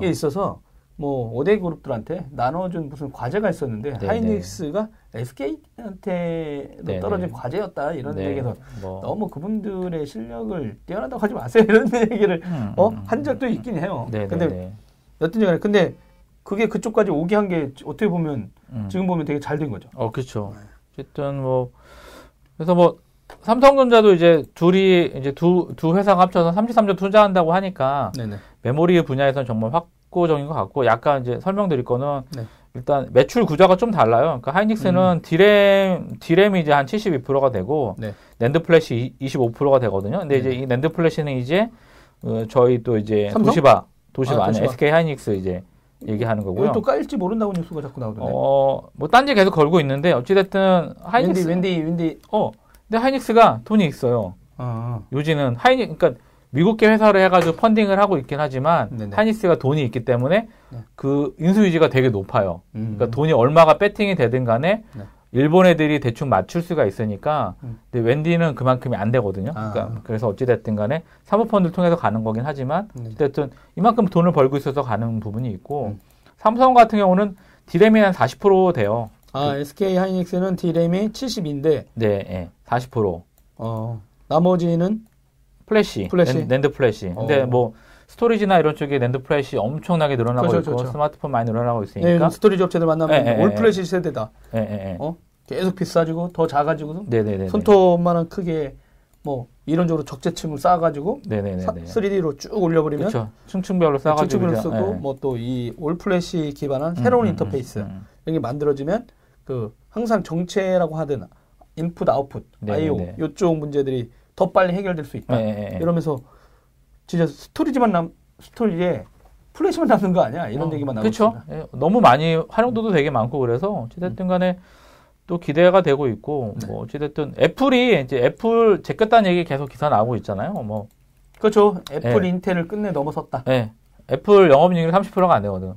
게 있어서 뭐 5대 그룹들한테 나눠준 무슨 과제가 있었는데 하이닉스가 SK한테 떨어진 과제였다 이런 얘기에서 뭐. 너무 그분들의 실력을 뛰어난다고 하지 마세요 이런 얘기를 한 적도 있긴 해요. 근데 여튼 간에 근데 그게 그쪽까지 오게 한 게 어떻게 보면 지금 보면 되게 잘 된 거죠. 그렇죠. 어쨌든 뭐 그래서 뭐 삼성전자도 이제 두 회사가 합쳐서 33조 투자한다고 하니까 메모리 분야에서는 정말 확고적인 것 같고 약간 이제 설명드릴 거는 일단 매출 구조가 좀 달라요. 그러니까 하이닉스는 디램이 이제 한 72%가 되고 낸드 플래시 25%가 되거든요. 근데 이제 이 낸드 플래시는 이제 저희 또 이제 삼성? 도시바 아니 SK 하이닉스 이제 얘기하는 거고요. 또 깔릴지 모른다고 뉴스가 자꾸 나오던데. 뭐 딴지 계속 걸고 있는데 어찌됐든 하이닉스 윈디. 근데 하이닉스가 돈이 있어요. 요즘은 그러니까 미국계 회사를 해가지고 펀딩을 하고 있긴 하지만 하이닉스가 돈이 있기 때문에 그 인수 유지가 되게 높아요. 그러니까 돈이 얼마가 배팅이 되든 간에 일본 애들이 대충 맞출 수가 있으니까 근데 웬디는 그만큼이 안 되거든요. 그러니까 그래서 어찌됐든 간에 사모펀드를 통해서 가는 거긴 하지만 어쨌든 이만큼 돈을 벌고 있어서 가는 부분이 있고 삼성 같은 경우는 디램이 한 40% 돼요. 아, SK 하이닉스는 디램이 70인데 40%. 나머지는 플래시. 낸드 플래시. 근데 뭐 스토리지나 이런 쪽에 낸드 플래시 엄청나게 늘어나고 있고 스마트폰 많이 늘어나고 있으니까. 스토리지 업체들 만나면 올 플래시 세대다. 계속 비싸지고 더 작아지고 손톱만한 크게 뭐 이런적으로 적재층을 쌓아가지고 3D로 쭉 올려버리면 층층별로 쌓아가지고 층층별로 쓰고 뭐 또 이 올 플래시 기반한 새로운 인터페이스 이런 게 만들어지면 그 항상 정체라고 하든 인풋 아웃풋 I/O 이쪽 문제들이 더 빨리 해결될 수 있다. 이러면서 진짜 스토리지에 플래시만 남는 거 아니야? 이런 얘기만 나오고 있습니다. 그렇죠. 너무 많이 활용도도 되게 많고 그래서 어찌됐든 간에 또 기대가 되고 있고 뭐 어찌됐든 애플이 이제 애플 제꼈다는 얘기 계속 기사 나오고 있잖아요. 뭐 그렇죠. 애플 인텔을 끝내 넘어섰다. 애플 영업이익률 30%가 안 되거든.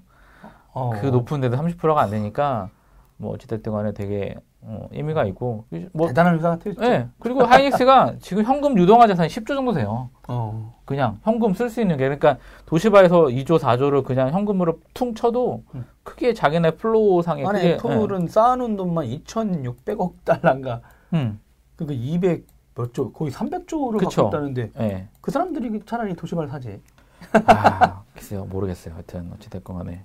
그 높은데도 30%가 안 되니까 뭐 어찌됐든 간에 되게 의미가 있고 뭐 대단한 회사 같아요. 그리고 하이닉스가 지금 현금 유동화 자산이 10조 정도 돼요. 그냥 현금 쓸 수 있는 게 그러니까 도시바에서 2조 4조를 그냥 현금으로 퉁 쳐도 크게 자기네 플로우 상에 아니 애플은 쌓아놓은 돈만 2,600억 달러인가. 그러니까 200 몇 조 거의 300조를 갖고 있다는데 그 사람들이 차라리 도시바를 사지. 글쎄요 모르겠어요. 하여튼 어찌됐건 간에.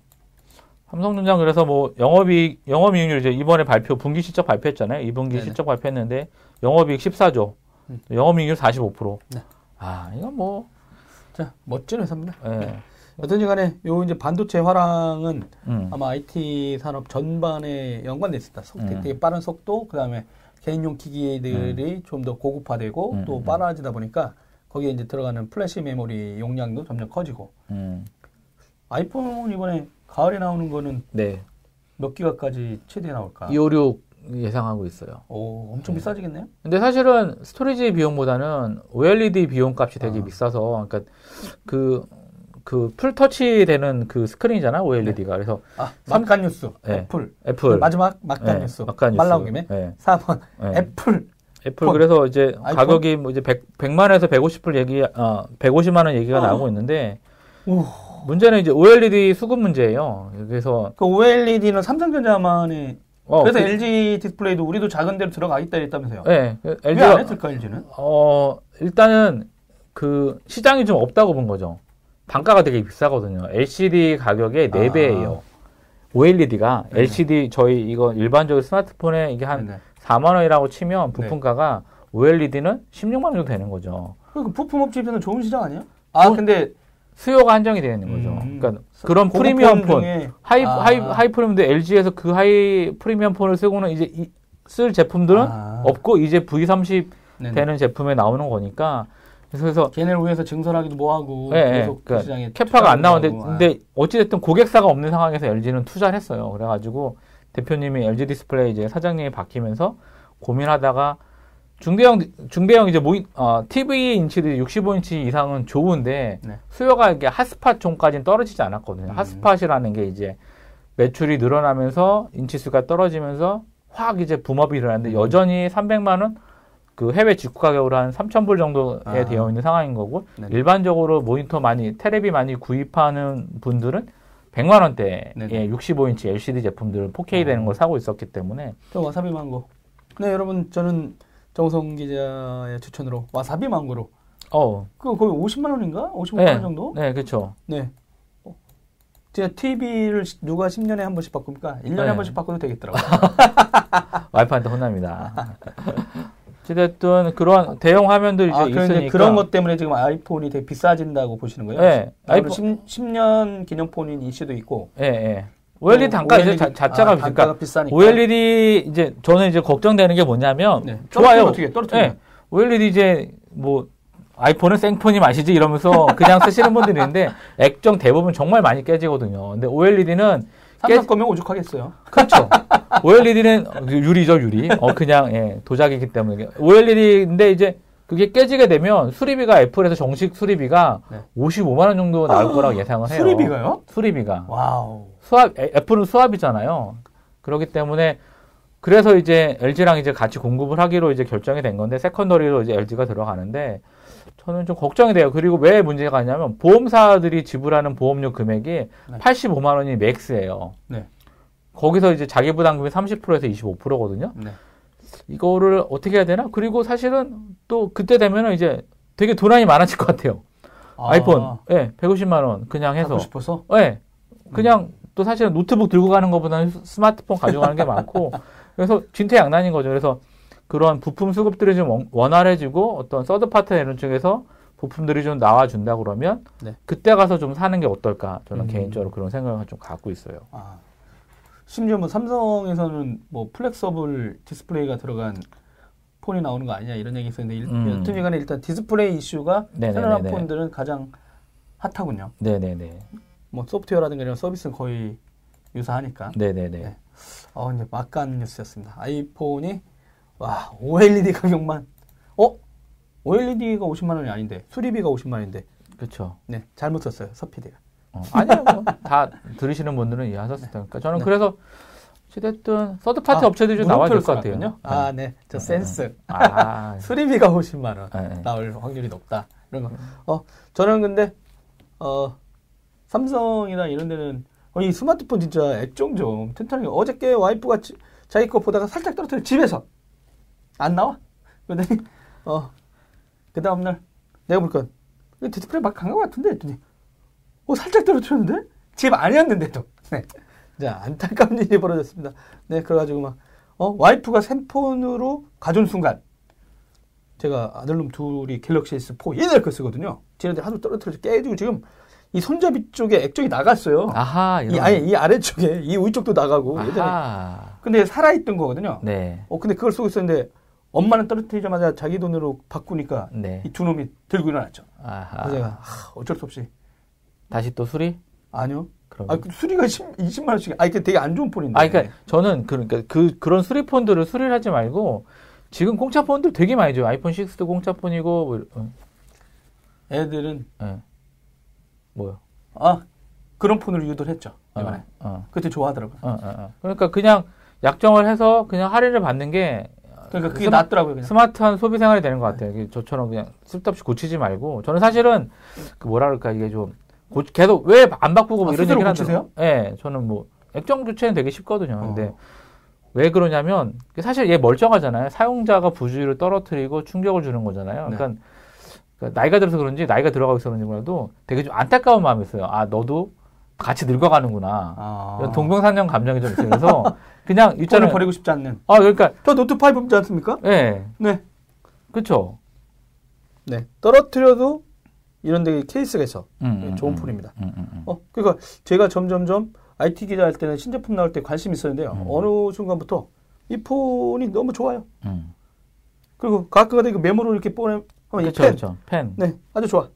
삼성전자 그래서 뭐 영업이익률 이제 이번에 분기 실적 발표했잖아요. 2분기 실적 발표했는데 영업이익 14조, 영업이익률 45%. 아 이건 뭐 자 멋진 회사입니다. 어떤지간에 요 이제 반도체 화랑은 아마 IT 산업 전반에 연관돼 있었다. 되게 빠른 속도, 그다음에 개인용 기기들이 좀 더 고급화되고 또 빨라지다 보니까 거기에 이제 들어가는 플래시 메모리 용량도 점점 커지고. 아이폰 이번에 가을에 나오는 거는 몇 기가까지 최대 나올까? 256 예상하고 있어요. 오, 엄청 비싸지겠네요? 근데 사실은 스토리지 비용보다는 OLED 비용 값이 되게 비싸서, 그러니까 그 풀터치 되는 그 스크린이잖아, OLED가. 그래서. 막간 뉴스. 애플. 마지막 막간 뉴스. 말 나온 김에. 4번. 애플. 애플 폰. 그래서 이제 아이폰? 가격이 뭐 이제 100만에서 150불 얘기, 150만 원 얘기가 나오고 있는데 문제는 이제 OLED 수급 문제예요. 그래서 그 OLED는 삼성전자만이 그래서 LG 디스플레이도 우리도 작은 데로 들어가 있다 했다면서요. 네. 왜 안 했을까 LG는? 일단은 그 시장이 좀 없다고 본 거죠. 단가가 되게 비싸거든요. LCD 가격의 4배예요. OLED가 네네. LCD 저희 이거 일반적으로 스마트폰에 이게 한 네네. 4만 원이라고 치면 부품가가 네. OLED는 16만 원 정도 되는 거죠. 그러니까 부품업체 입장에서는 좋은 시장 아니에요? 근데 수요가 한정이 되는 거죠. 그러니까 그런 프리미엄 폰, 하이 프리미엄도 LG에서 그 하이 프리미엄 폰을 쓰고는 이제 쓸 제품들은 없고 이제 V30 네네. 되는 제품에 나오는 거니까. 그래서 걔네를 위해서 증설하기도 뭐하고 네, 계속 그러니까 그 시장에 캐파가 안 나오는데 근데 어찌됐든 고객사가 없는 상황에서 LG는 투자를 했어요. 그래가지고 대표님이 LG 디스플레이 이제 사장님이 바뀌면서 고민하다가 중대형 이제 TV 인치들이 65인치 이상은 좋은데 네. 수요가 이게 핫스팟종까지는 떨어지지 않았거든요. 핫스팟이라는 게 이제 매출이 늘어나면서 인치수가 떨어지면서 확 이제 붐업이 일어났는데 여전히 300만 원 그 해외 직구 가격으로 한 3,000불 정도에 되어 있는 상황인 거고 네네. 일반적으로 모니터 많이 테레비 많이 구입하는 분들은 100만 원대에 65인치 LCD 제품들을 4K 되는 걸 사고 있었기 때문에 저 와사비 망고. 네 여러분 저는 정호성 기자의 추천으로 와사비 망고로. 그거 거의 50만 원인가? 55만 원 정도? 네 그렇죠. 네. 제가 TV를 누가 10년에 한 번씩 바꿉니까? 1년에 한 번씩 바꿔도 되겠더라고요. 와이프한테 혼납니다. 어쨌든 그런 대형 화면들이 이제 있으니까 그런 것 때문에 지금 아이폰이 되게 비싸진다고 보시는 거예요? 네. 아이폰 10년 기념폰인 이슈도 있고. 예, 예. OLED 단가 이제 자체가 비싸니까. OLED 이제 저는 이제 걱정되는 게 뭐냐면 좋아요. 어떻게 떨어뜨려? 네. OLED 이제 뭐 아이폰은 생폰이 맛이지 이러면서 그냥 쓰시는 분들이 있는데 액정 대부분 정말 많이 깨지거든요. 근데 OLED는 삼성 거면 오죽하겠어요. 그렇죠. OLED는 유리죠, 유리. 그냥 도자기이기 때문에. OLED인데 이제 그게 깨지게 되면 수리비가 애플에서 정식 수리비가 55만 원 정도 나올 거라고 예상을 해요. 수리비가요? 수리비가. 와우. 애플은 수압이잖아요. 그렇기 때문에 그래서 이제 LG랑 이제 같이 공급을 하기로 이제 결정이 된 건데 세컨더리로 이제 LG가 들어가는데 저는 좀 걱정이 돼요. 그리고 왜 문제가 있냐면 보험사들이 지불하는 보험료 금액이 85만 원이 맥스예요. 네. 거기서 이제 자기 부담금이 30%에서 25%거든요. 네. 이거를 어떻게 해야 되나? 그리고 사실은 또 그때 되면 이제 되게 도난이 많아질 것 같아요. 아이폰, 150만 원 그냥 해서. 하고 싶어서? 그냥 또 사실은 노트북 들고 가는 것보다는 스마트폰 가져가는 게 많고 그래서 진퇴양난인 거죠. 그래서 그런 부품 수급들이 좀 원활해지고 어떤 서드파트 이런 쪽에서 부품들이 좀 나와준다 그러면 그때 가서 좀 사는 게 어떨까 저는 개인적으로 그런 생각을 좀 갖고 있어요. 심지어 뭐 삼성에서는 뭐 플렉서블 디스플레이가 들어간 폰이 나오는 거 아니냐 이런 얘기 있었는데 여튼간에 일단 디스플레이 이슈가 새로운 폰들은 가장 핫하군요. 네네네. 뭐 소프트웨어라든가 이런 서비스는 거의 유사하니까. 네네네. 네. 이제 막간 뉴스였습니다. 아이폰이 OLED 가격만 OLED가 50만 원이 아닌데 수리비가 50만 원인데. 그렇죠. 네 잘못 썼어요 서피디가. 아니요. 다 들으시는 분들은 이해하셨을 테니까. 저는 그래서 어찌됐든 서드파티 업체들이 나와줄 것 같아요. 네. 저 센스. 수리비가 50만 원 나올 확률이 높다. 이런 거. 저는 근데 삼성이나 이런 데는 이 스마트폰 진짜 액정 좀 튼튼하게. 어저께 와이프가 자기 거 보다가 살짝 떨어뜨려 집에서 안 나와. 그랬더니 그 다음 날 내가 보니까 디스플레이 막 간 것 같은데 했더니 살짝 떨어뜨렸는데? 집 아니었는데도. 네. 자, 안타까운 일이 벌어졌습니다. 네, 그래가지고 와이프가 핸폰으로 가준 순간, 제가 아들놈 둘이 갤럭시 S4 옛날 거 쓰거든요. 쟤네들 하도 떨어뜨려서 깨지고 지금 이 손잡이 쪽에 액정이 나갔어요. 이 아래쪽에, 이 위쪽도 나가고. 근데 살아있던 거거든요. 네. 근데 그걸 쓰고 있었는데, 엄마는 떨어뜨리자마자 자기 돈으로 바꾸니까 이 두 놈이 들고 일어났죠. 그래서 제가 어쩔 수 없이. 다시 또 수리? 아니요. 수리가 20만 원씩. 이게 되게 안 좋은 폰인데. 그러니까 저는 그런 수리 폰들을 수리를 하지 말고 지금 공짜 폰들 되게 많이 줘요. 아이폰 6도 공짜 폰이고 애들은 뭐요? 그런 폰으로 유도를 했죠. 이번에. 그때 좋아하더라고요. 그러니까 그냥 약정을 해서 그냥 할인을 받는 게 그러니까 그게 낫더라고요. 그냥. 스마트한 소비 생활이 되는 것 같아요. 네. 저처럼 그냥 쓸데없이 고치지 말고. 저는 사실은 그 뭐라 그럴까 이게 좀 계속 왜 안 바꾸고 뭐 이런 얘기를 하세요? 네, 저는 뭐 액정 교체는 되게 쉽거든요. 근데 왜 그러냐면 사실 얘 멀쩡하잖아요. 사용자가 부주의를 떨어뜨리고 충격을 주는 거잖아요. 네. 그러니까 나이가 들어서 그런지 나이가 들어가고 있어서 그런지 몰라도 되게 좀 안타까운 마음이 있어요. 아 너도 같이 늙어가는구나. 아. 이런 동병상련 감정이 좀 있어요. 그래서 그냥 일자를 버리고 싶지 않는. 아 그러니까 저 노트5 뽑지 않습니까? 네. 네. 그렇죠. 네. 떨어뜨려도 이런 데 케이스가 있어. 좋은 폰입니다. 그러니까 제가 점점점 IT 기자 할 때는 신제품 나올 때 관심이 있었는데요. 어느 순간부터 이 폰이 너무 좋아요. 그리고 가끔가다 이거 메모로 이렇게 폰에 그렇죠. 펜. 네, 아주 좋아.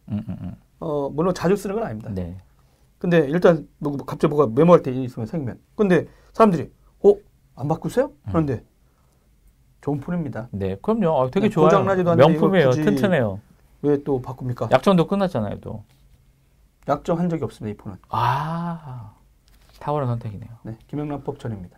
물론 자주 쓰는 건 아닙니다. 네. 근데 일단 뭐 갑자기 뭐가 메모할 때 있으면 생기면. 근데 사람들이 안 바꾸세요? 그런데 좋은 폰입니다. 네, 그럼요. 되게 좋아요. 고장나지도 않는데 명품이에요. 튼튼해요. 왜 또 바꿉니까? 약정도 끝났잖아요, 또. 약정 한 적이 없습니다, 이 폰은. 아. 탁월한 선택이네요. 네, 김영란법 전입니다.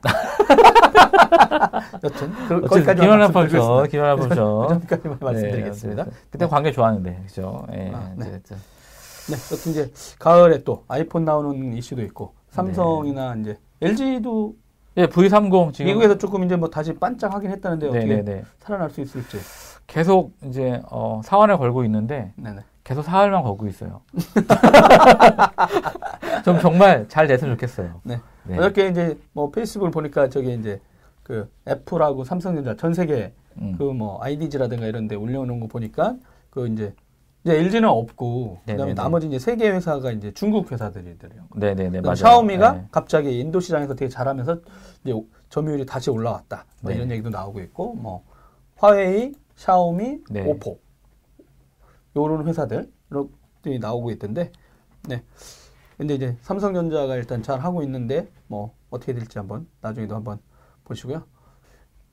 여튼 거기까지 김영란법 전. 여기까지만 말씀드리겠습니다. 네, 그때 관계 좋았는데, 그렇죠? 네, 여튼 이제 가을에 또 아이폰 나오는 이슈도 있고 삼성이나 이제 LG도 V30 지금 미국에서 조금 이제 뭐 다시 반짝하긴 했다는데 어떻게 살아날 수 있을지 계속 이제 사활을 걸고 있는데. 네네. 계속 사활만 걸고 있어요. 좀 정말 잘 됐으면 좋겠어요. 네. 어저께 이제 뭐 페이스북을 보니까 저기 이제 그 애플하고 삼성전자 전 세계 그 뭐 IDG라든가 이런 데 올려놓은 거 보니까 그 이제 LG는 없고 그다음에 나머지 이제 세 개 회사가 이제 중국 회사들이더래요. 네네네. 맞아요. 샤오미가 갑자기 인도 시장에서 되게 잘하면서 이제 점유율이 다시 올라왔다. 뭐 이런 얘기도 나오고 있고 뭐 화웨이, 샤오미, 오포. 요런 회사들, 이렇게 나오고 있던데, 네. 근데 이제 삼성전자가 일단 잘 하고 있는데, 뭐, 어떻게 될지 한번, 나중에도 한번 보시고요.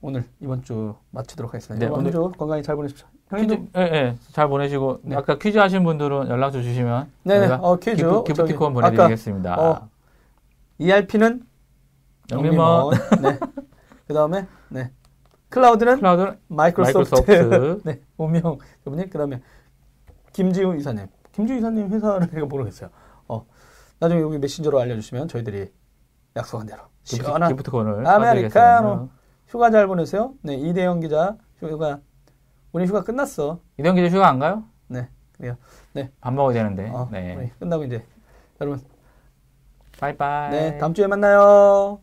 오늘 이번 주 마치도록 하겠습니다. 네, 오늘 주 건강히 잘 보내십시오. 퀴즈, 잘 보내시고, 아까 퀴즈 하신 분들은 연락 주시면, 퀴즈. 기프티콘 보내드리겠습니다. ERP는 영림원. 네. 그 다음에, 클라우드는 마이크로소프트. 네. 오미영 여러분님, 그 다음에, 김지우 이사님. 김지우 이사님 회사를 제가 모르겠어요. 나중에 여기 메신저로 알려주시면 저희들이 약속한 대로 시원한 기프트콘을 아메리카노. 휴가 잘 보내세요. 네, 이대영 기자 휴가. 우리 휴가 끝났어. 이대영 기자 휴가 안 가요? 네, 그래요. 네, 밥 먹어야 되는데. 끝나고 이제 여러분. 빠이빠이. 네, 다음 주에 만나요.